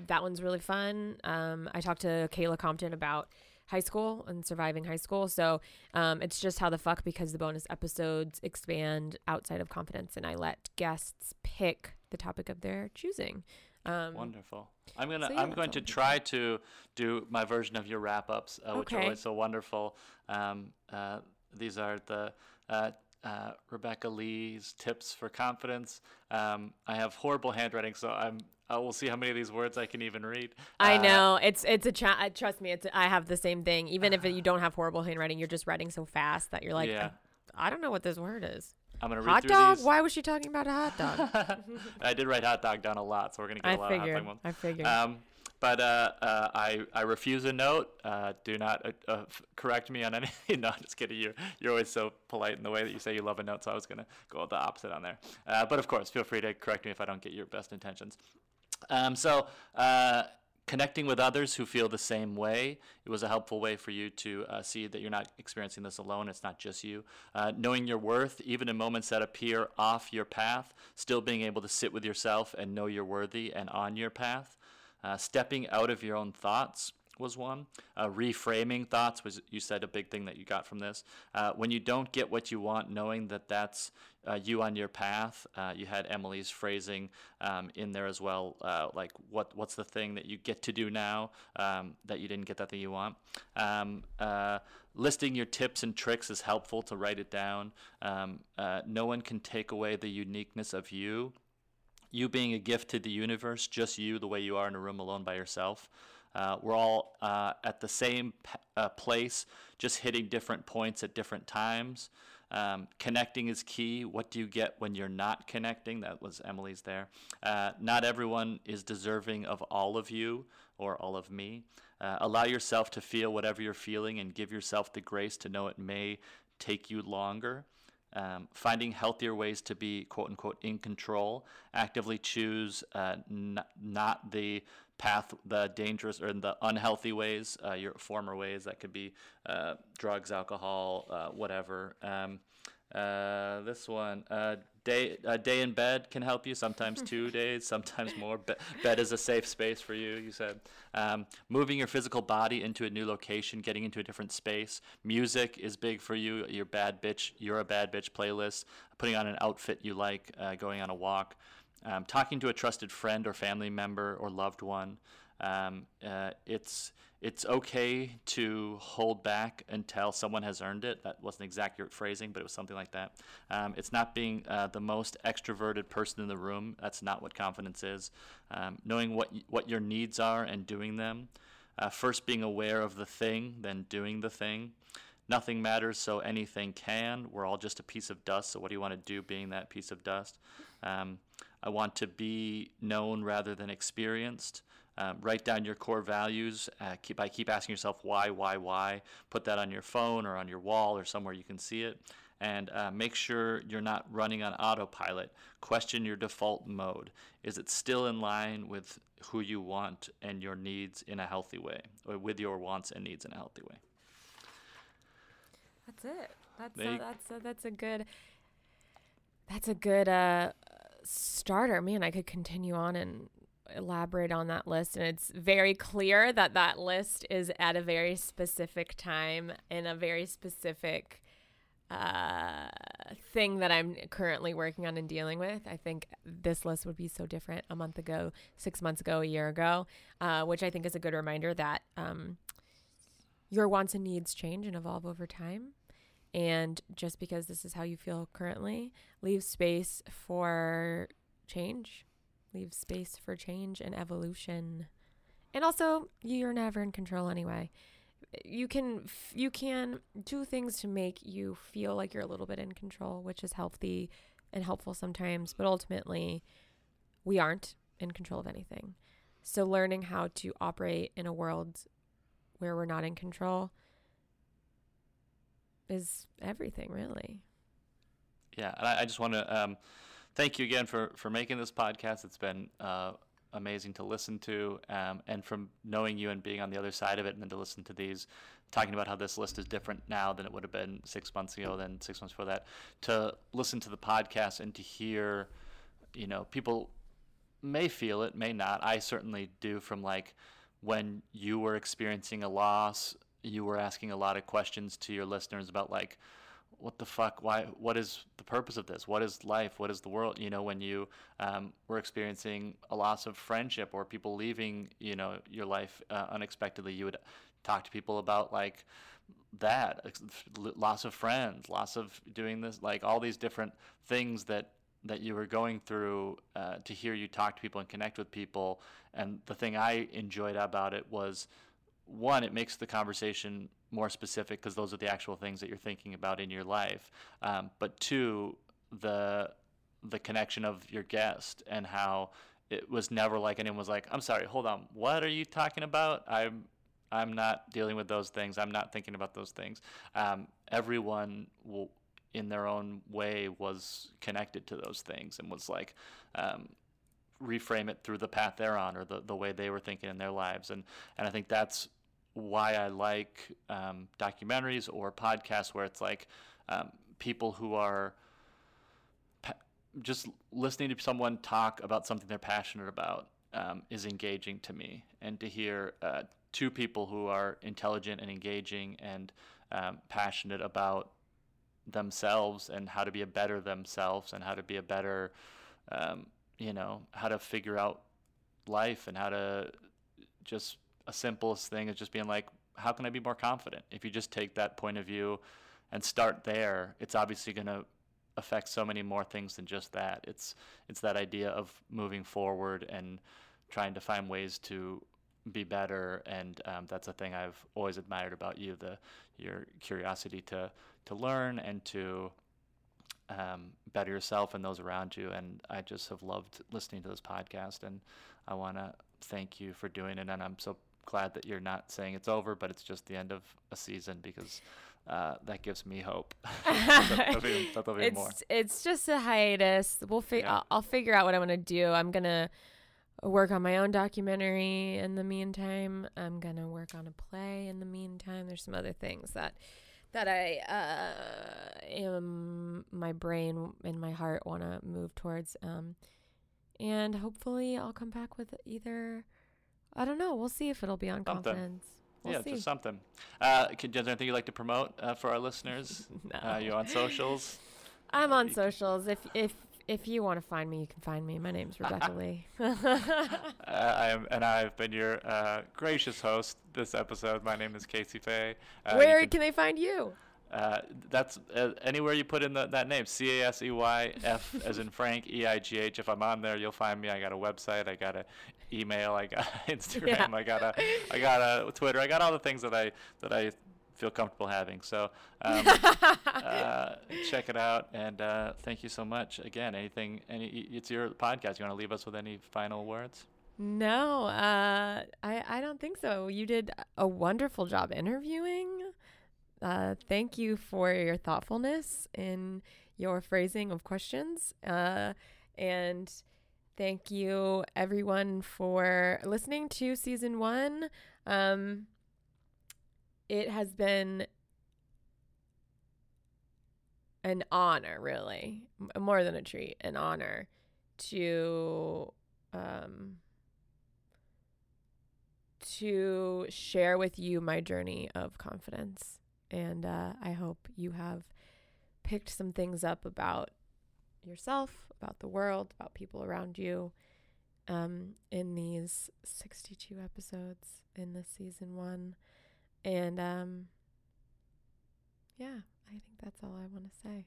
one's really fun. I talked to Kayla Compton about high school and surviving high school. So it's just how the fuck, because the bonus episodes expand outside of confidence, and I let guests pick the topic of their choosing. Wonderful. I'm going to try to do my version of your wrap ups, which are always so wonderful. These are the Rebecca Lee's tips for confidence. I have horrible handwriting, so we'll see how many of these words I can even read. I know it's a trust me. I have the same thing. Even if you don't have horrible handwriting, you're just writing so fast that you're like, yeah. I don't know what this word is. I'm going to read through these. Hot dog? Why was she talking about a hot dog? I did write hot dog down a lot, so we're going to get a lot of hot dog ones. I figured. But I refuse a note. Do not correct me on anything. No, I'm just kidding. You're always so polite in the way that you say you love a note, so I was going to go the opposite on there. But, of course, feel free to correct me if I don't get your best intentions. Connecting with others who feel the same way. It was a helpful way for you to see that you're not experiencing this alone. It's not just you. Knowing your worth, even in moments that appear off your path, still being able to sit with yourself and know you're worthy and on your path. Stepping out of your own thoughts was one. Reframing thoughts was, you said, a big thing that you got from this. When you don't get what you want, knowing that that's you on your path. You had Emily's phrasing in there as well, like what's the thing that you get to do now that you didn't get that thing you want. Listing your tips and tricks is helpful to write it down. No one can take away the uniqueness of you. You being a gift to the universe, just you, the way you are in a room alone by yourself. We're all at the same place, just hitting different points at different times. Connecting is key. What do you get when you're not connecting? That was Emily's there. Not everyone is deserving of all of you or all of me. Allow yourself to feel whatever you're feeling and give yourself the grace to know it may take you longer. Finding healthier ways to be, quote unquote, in control. Actively choose not the path, the dangerous or the unhealthy ways, your former ways. That could be drugs, alcohol, whatever. This one, a day in bed can help you. Sometimes 2 days, sometimes more. Bed is a safe space for you. You said moving your physical body into a new location, getting into a different space. Music is big for you. You're a bad bitch playlist. Putting on an outfit you like. Going on a walk. Talking to a trusted friend or family member or loved one. It's okay to hold back until someone has earned it. That wasn't exact phrasing, but it was something like that. It's not being the most extroverted person in the room. That's not what confidence is. Knowing what your needs are and doing them. First being aware of the thing, then doing the thing. Nothing matters, so anything can. We're all just a piece of dust, so what do you want to do being that piece of dust? I want to be known rather than experienced. Write down your core values. Keep asking yourself why. Put that on your phone or on your wall or somewhere you can see it. And make sure you're not running on autopilot. Question your default mode. Is it still in line with who you want and your needs in a healthy way, or with your wants and needs in a healthy way? That's it. That's a good starter. Man, I could continue on and elaborate on that list, and it's very clear that list is at a very specific time in a very specific thing that I'm currently working on and dealing with. I think this list would be so different a month ago, 6 months ago, a year ago, which I think is a good reminder that your wants and needs change and evolve over time. And just because this is how you feel currently, leave space for change. Leave space for change and evolution. And also, you're never in control anyway. You can do things to make you feel like you're a little bit in control, which is healthy and helpful sometimes. But ultimately, we aren't in control of anything. So learning how to operate in a world where we're not in control is everything, really. Yeah, and I just want to... thank you again for making this podcast. It's been amazing to listen to, and from knowing you and being on the other side of it, and then to listen to these, talking about how this list is different now than it would have been 6 months ago, than 6 months before that, to listen to the podcast and to hear, people may feel it, may not. I certainly do, from like when you were experiencing a loss, you were asking a lot of questions to your listeners about like, what the fuck? Why? What is the purpose of this? What is life? What is the world? When you were experiencing a loss of friendship or people leaving, your life unexpectedly, you would talk to people about like that, loss of friends, loss of doing this, like all these different things that you were going through. To hear you talk to people and connect with people, and the thing I enjoyed about it was, one, it makes the conversation more specific because those are the actual things that you're thinking about in your life. But two, the connection of your guest and how it was never like anyone was like, I'm sorry, hold on, what are you talking about? I'm not dealing with those things. I'm not thinking about those things. Everyone in their own way was connected to those things and was like, reframe it through the path they're on or the way they were thinking in their lives. And I think that's why I like documentaries or podcasts where it's like people who are just listening to someone talk about something they're passionate about is engaging to me. And to hear two people who are intelligent and engaging and passionate about themselves and how to be a better themselves and how to be a better how to figure out life and how to just a simplest thing is just being like, how can I be more confident? If you just take that point of view and start there, it's obviously going to affect so many more things than just that. It's that idea of moving forward and trying to find ways to be better. And that's a thing I've always admired about you, your curiosity to learn and to better yourself and those around you. And I just have loved listening to this podcast, and I want to thank you for doing it. And I'm so glad that you're not saying it's over, but it's just the end of a season, because that gives me hope. There'll be more. It's just a hiatus. I'll figure out what I want to do. I'm going to work on my own documentary in the meantime. I'm going to work on a play in the meantime. There's some other things that I am, my brain and my heart want to move towards. And hopefully I'll come back with either, I don't know, we'll see if it'll be on Confidence. We'll see. Just something. Is there anything you'd like to promote for our listeners? No. You're on socials? I'm on socials. If you want to find me, you can find me. My name's Rebecca Lee. I've been your gracious host this episode. My name is Casey Feigh. Where can they find you? That's anywhere you put in that name, Casey F as in Frank, Eigh. If I'm on there, you'll find me. I got a website, I got an email, I got Instagram, yeah. I got a Twitter, I got all the things that I feel comfortable having. So check it out, and thank you so much again. Anything, it's your podcast. You want to leave us with any final words? No, I don't think so. You did a wonderful job interviewing. Thank you for your thoughtfulness in your phrasing of questions. And thank you, everyone, for listening to season one. It has been an honor, really, more than a treat, an honor to share with you my journey of confidence. And I hope you have picked some things up about yourself, about the world, about people around you in these 62 episodes in this season one. And yeah, I think that's all I want to say.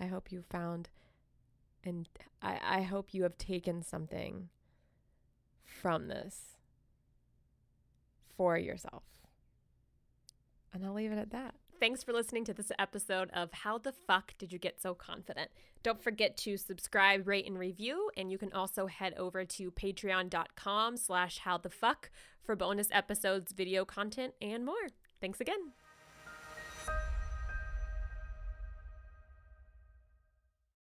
I hope you found, and I hope you have taken something from this for yourself. And I'll leave it at that. Thanks for listening to this episode of How the Fuck Did You Get So Confident? Don't forget to subscribe, rate, and review. And you can also head over to patreon.com/howthefuck for bonus episodes, video content, and more. Thanks again.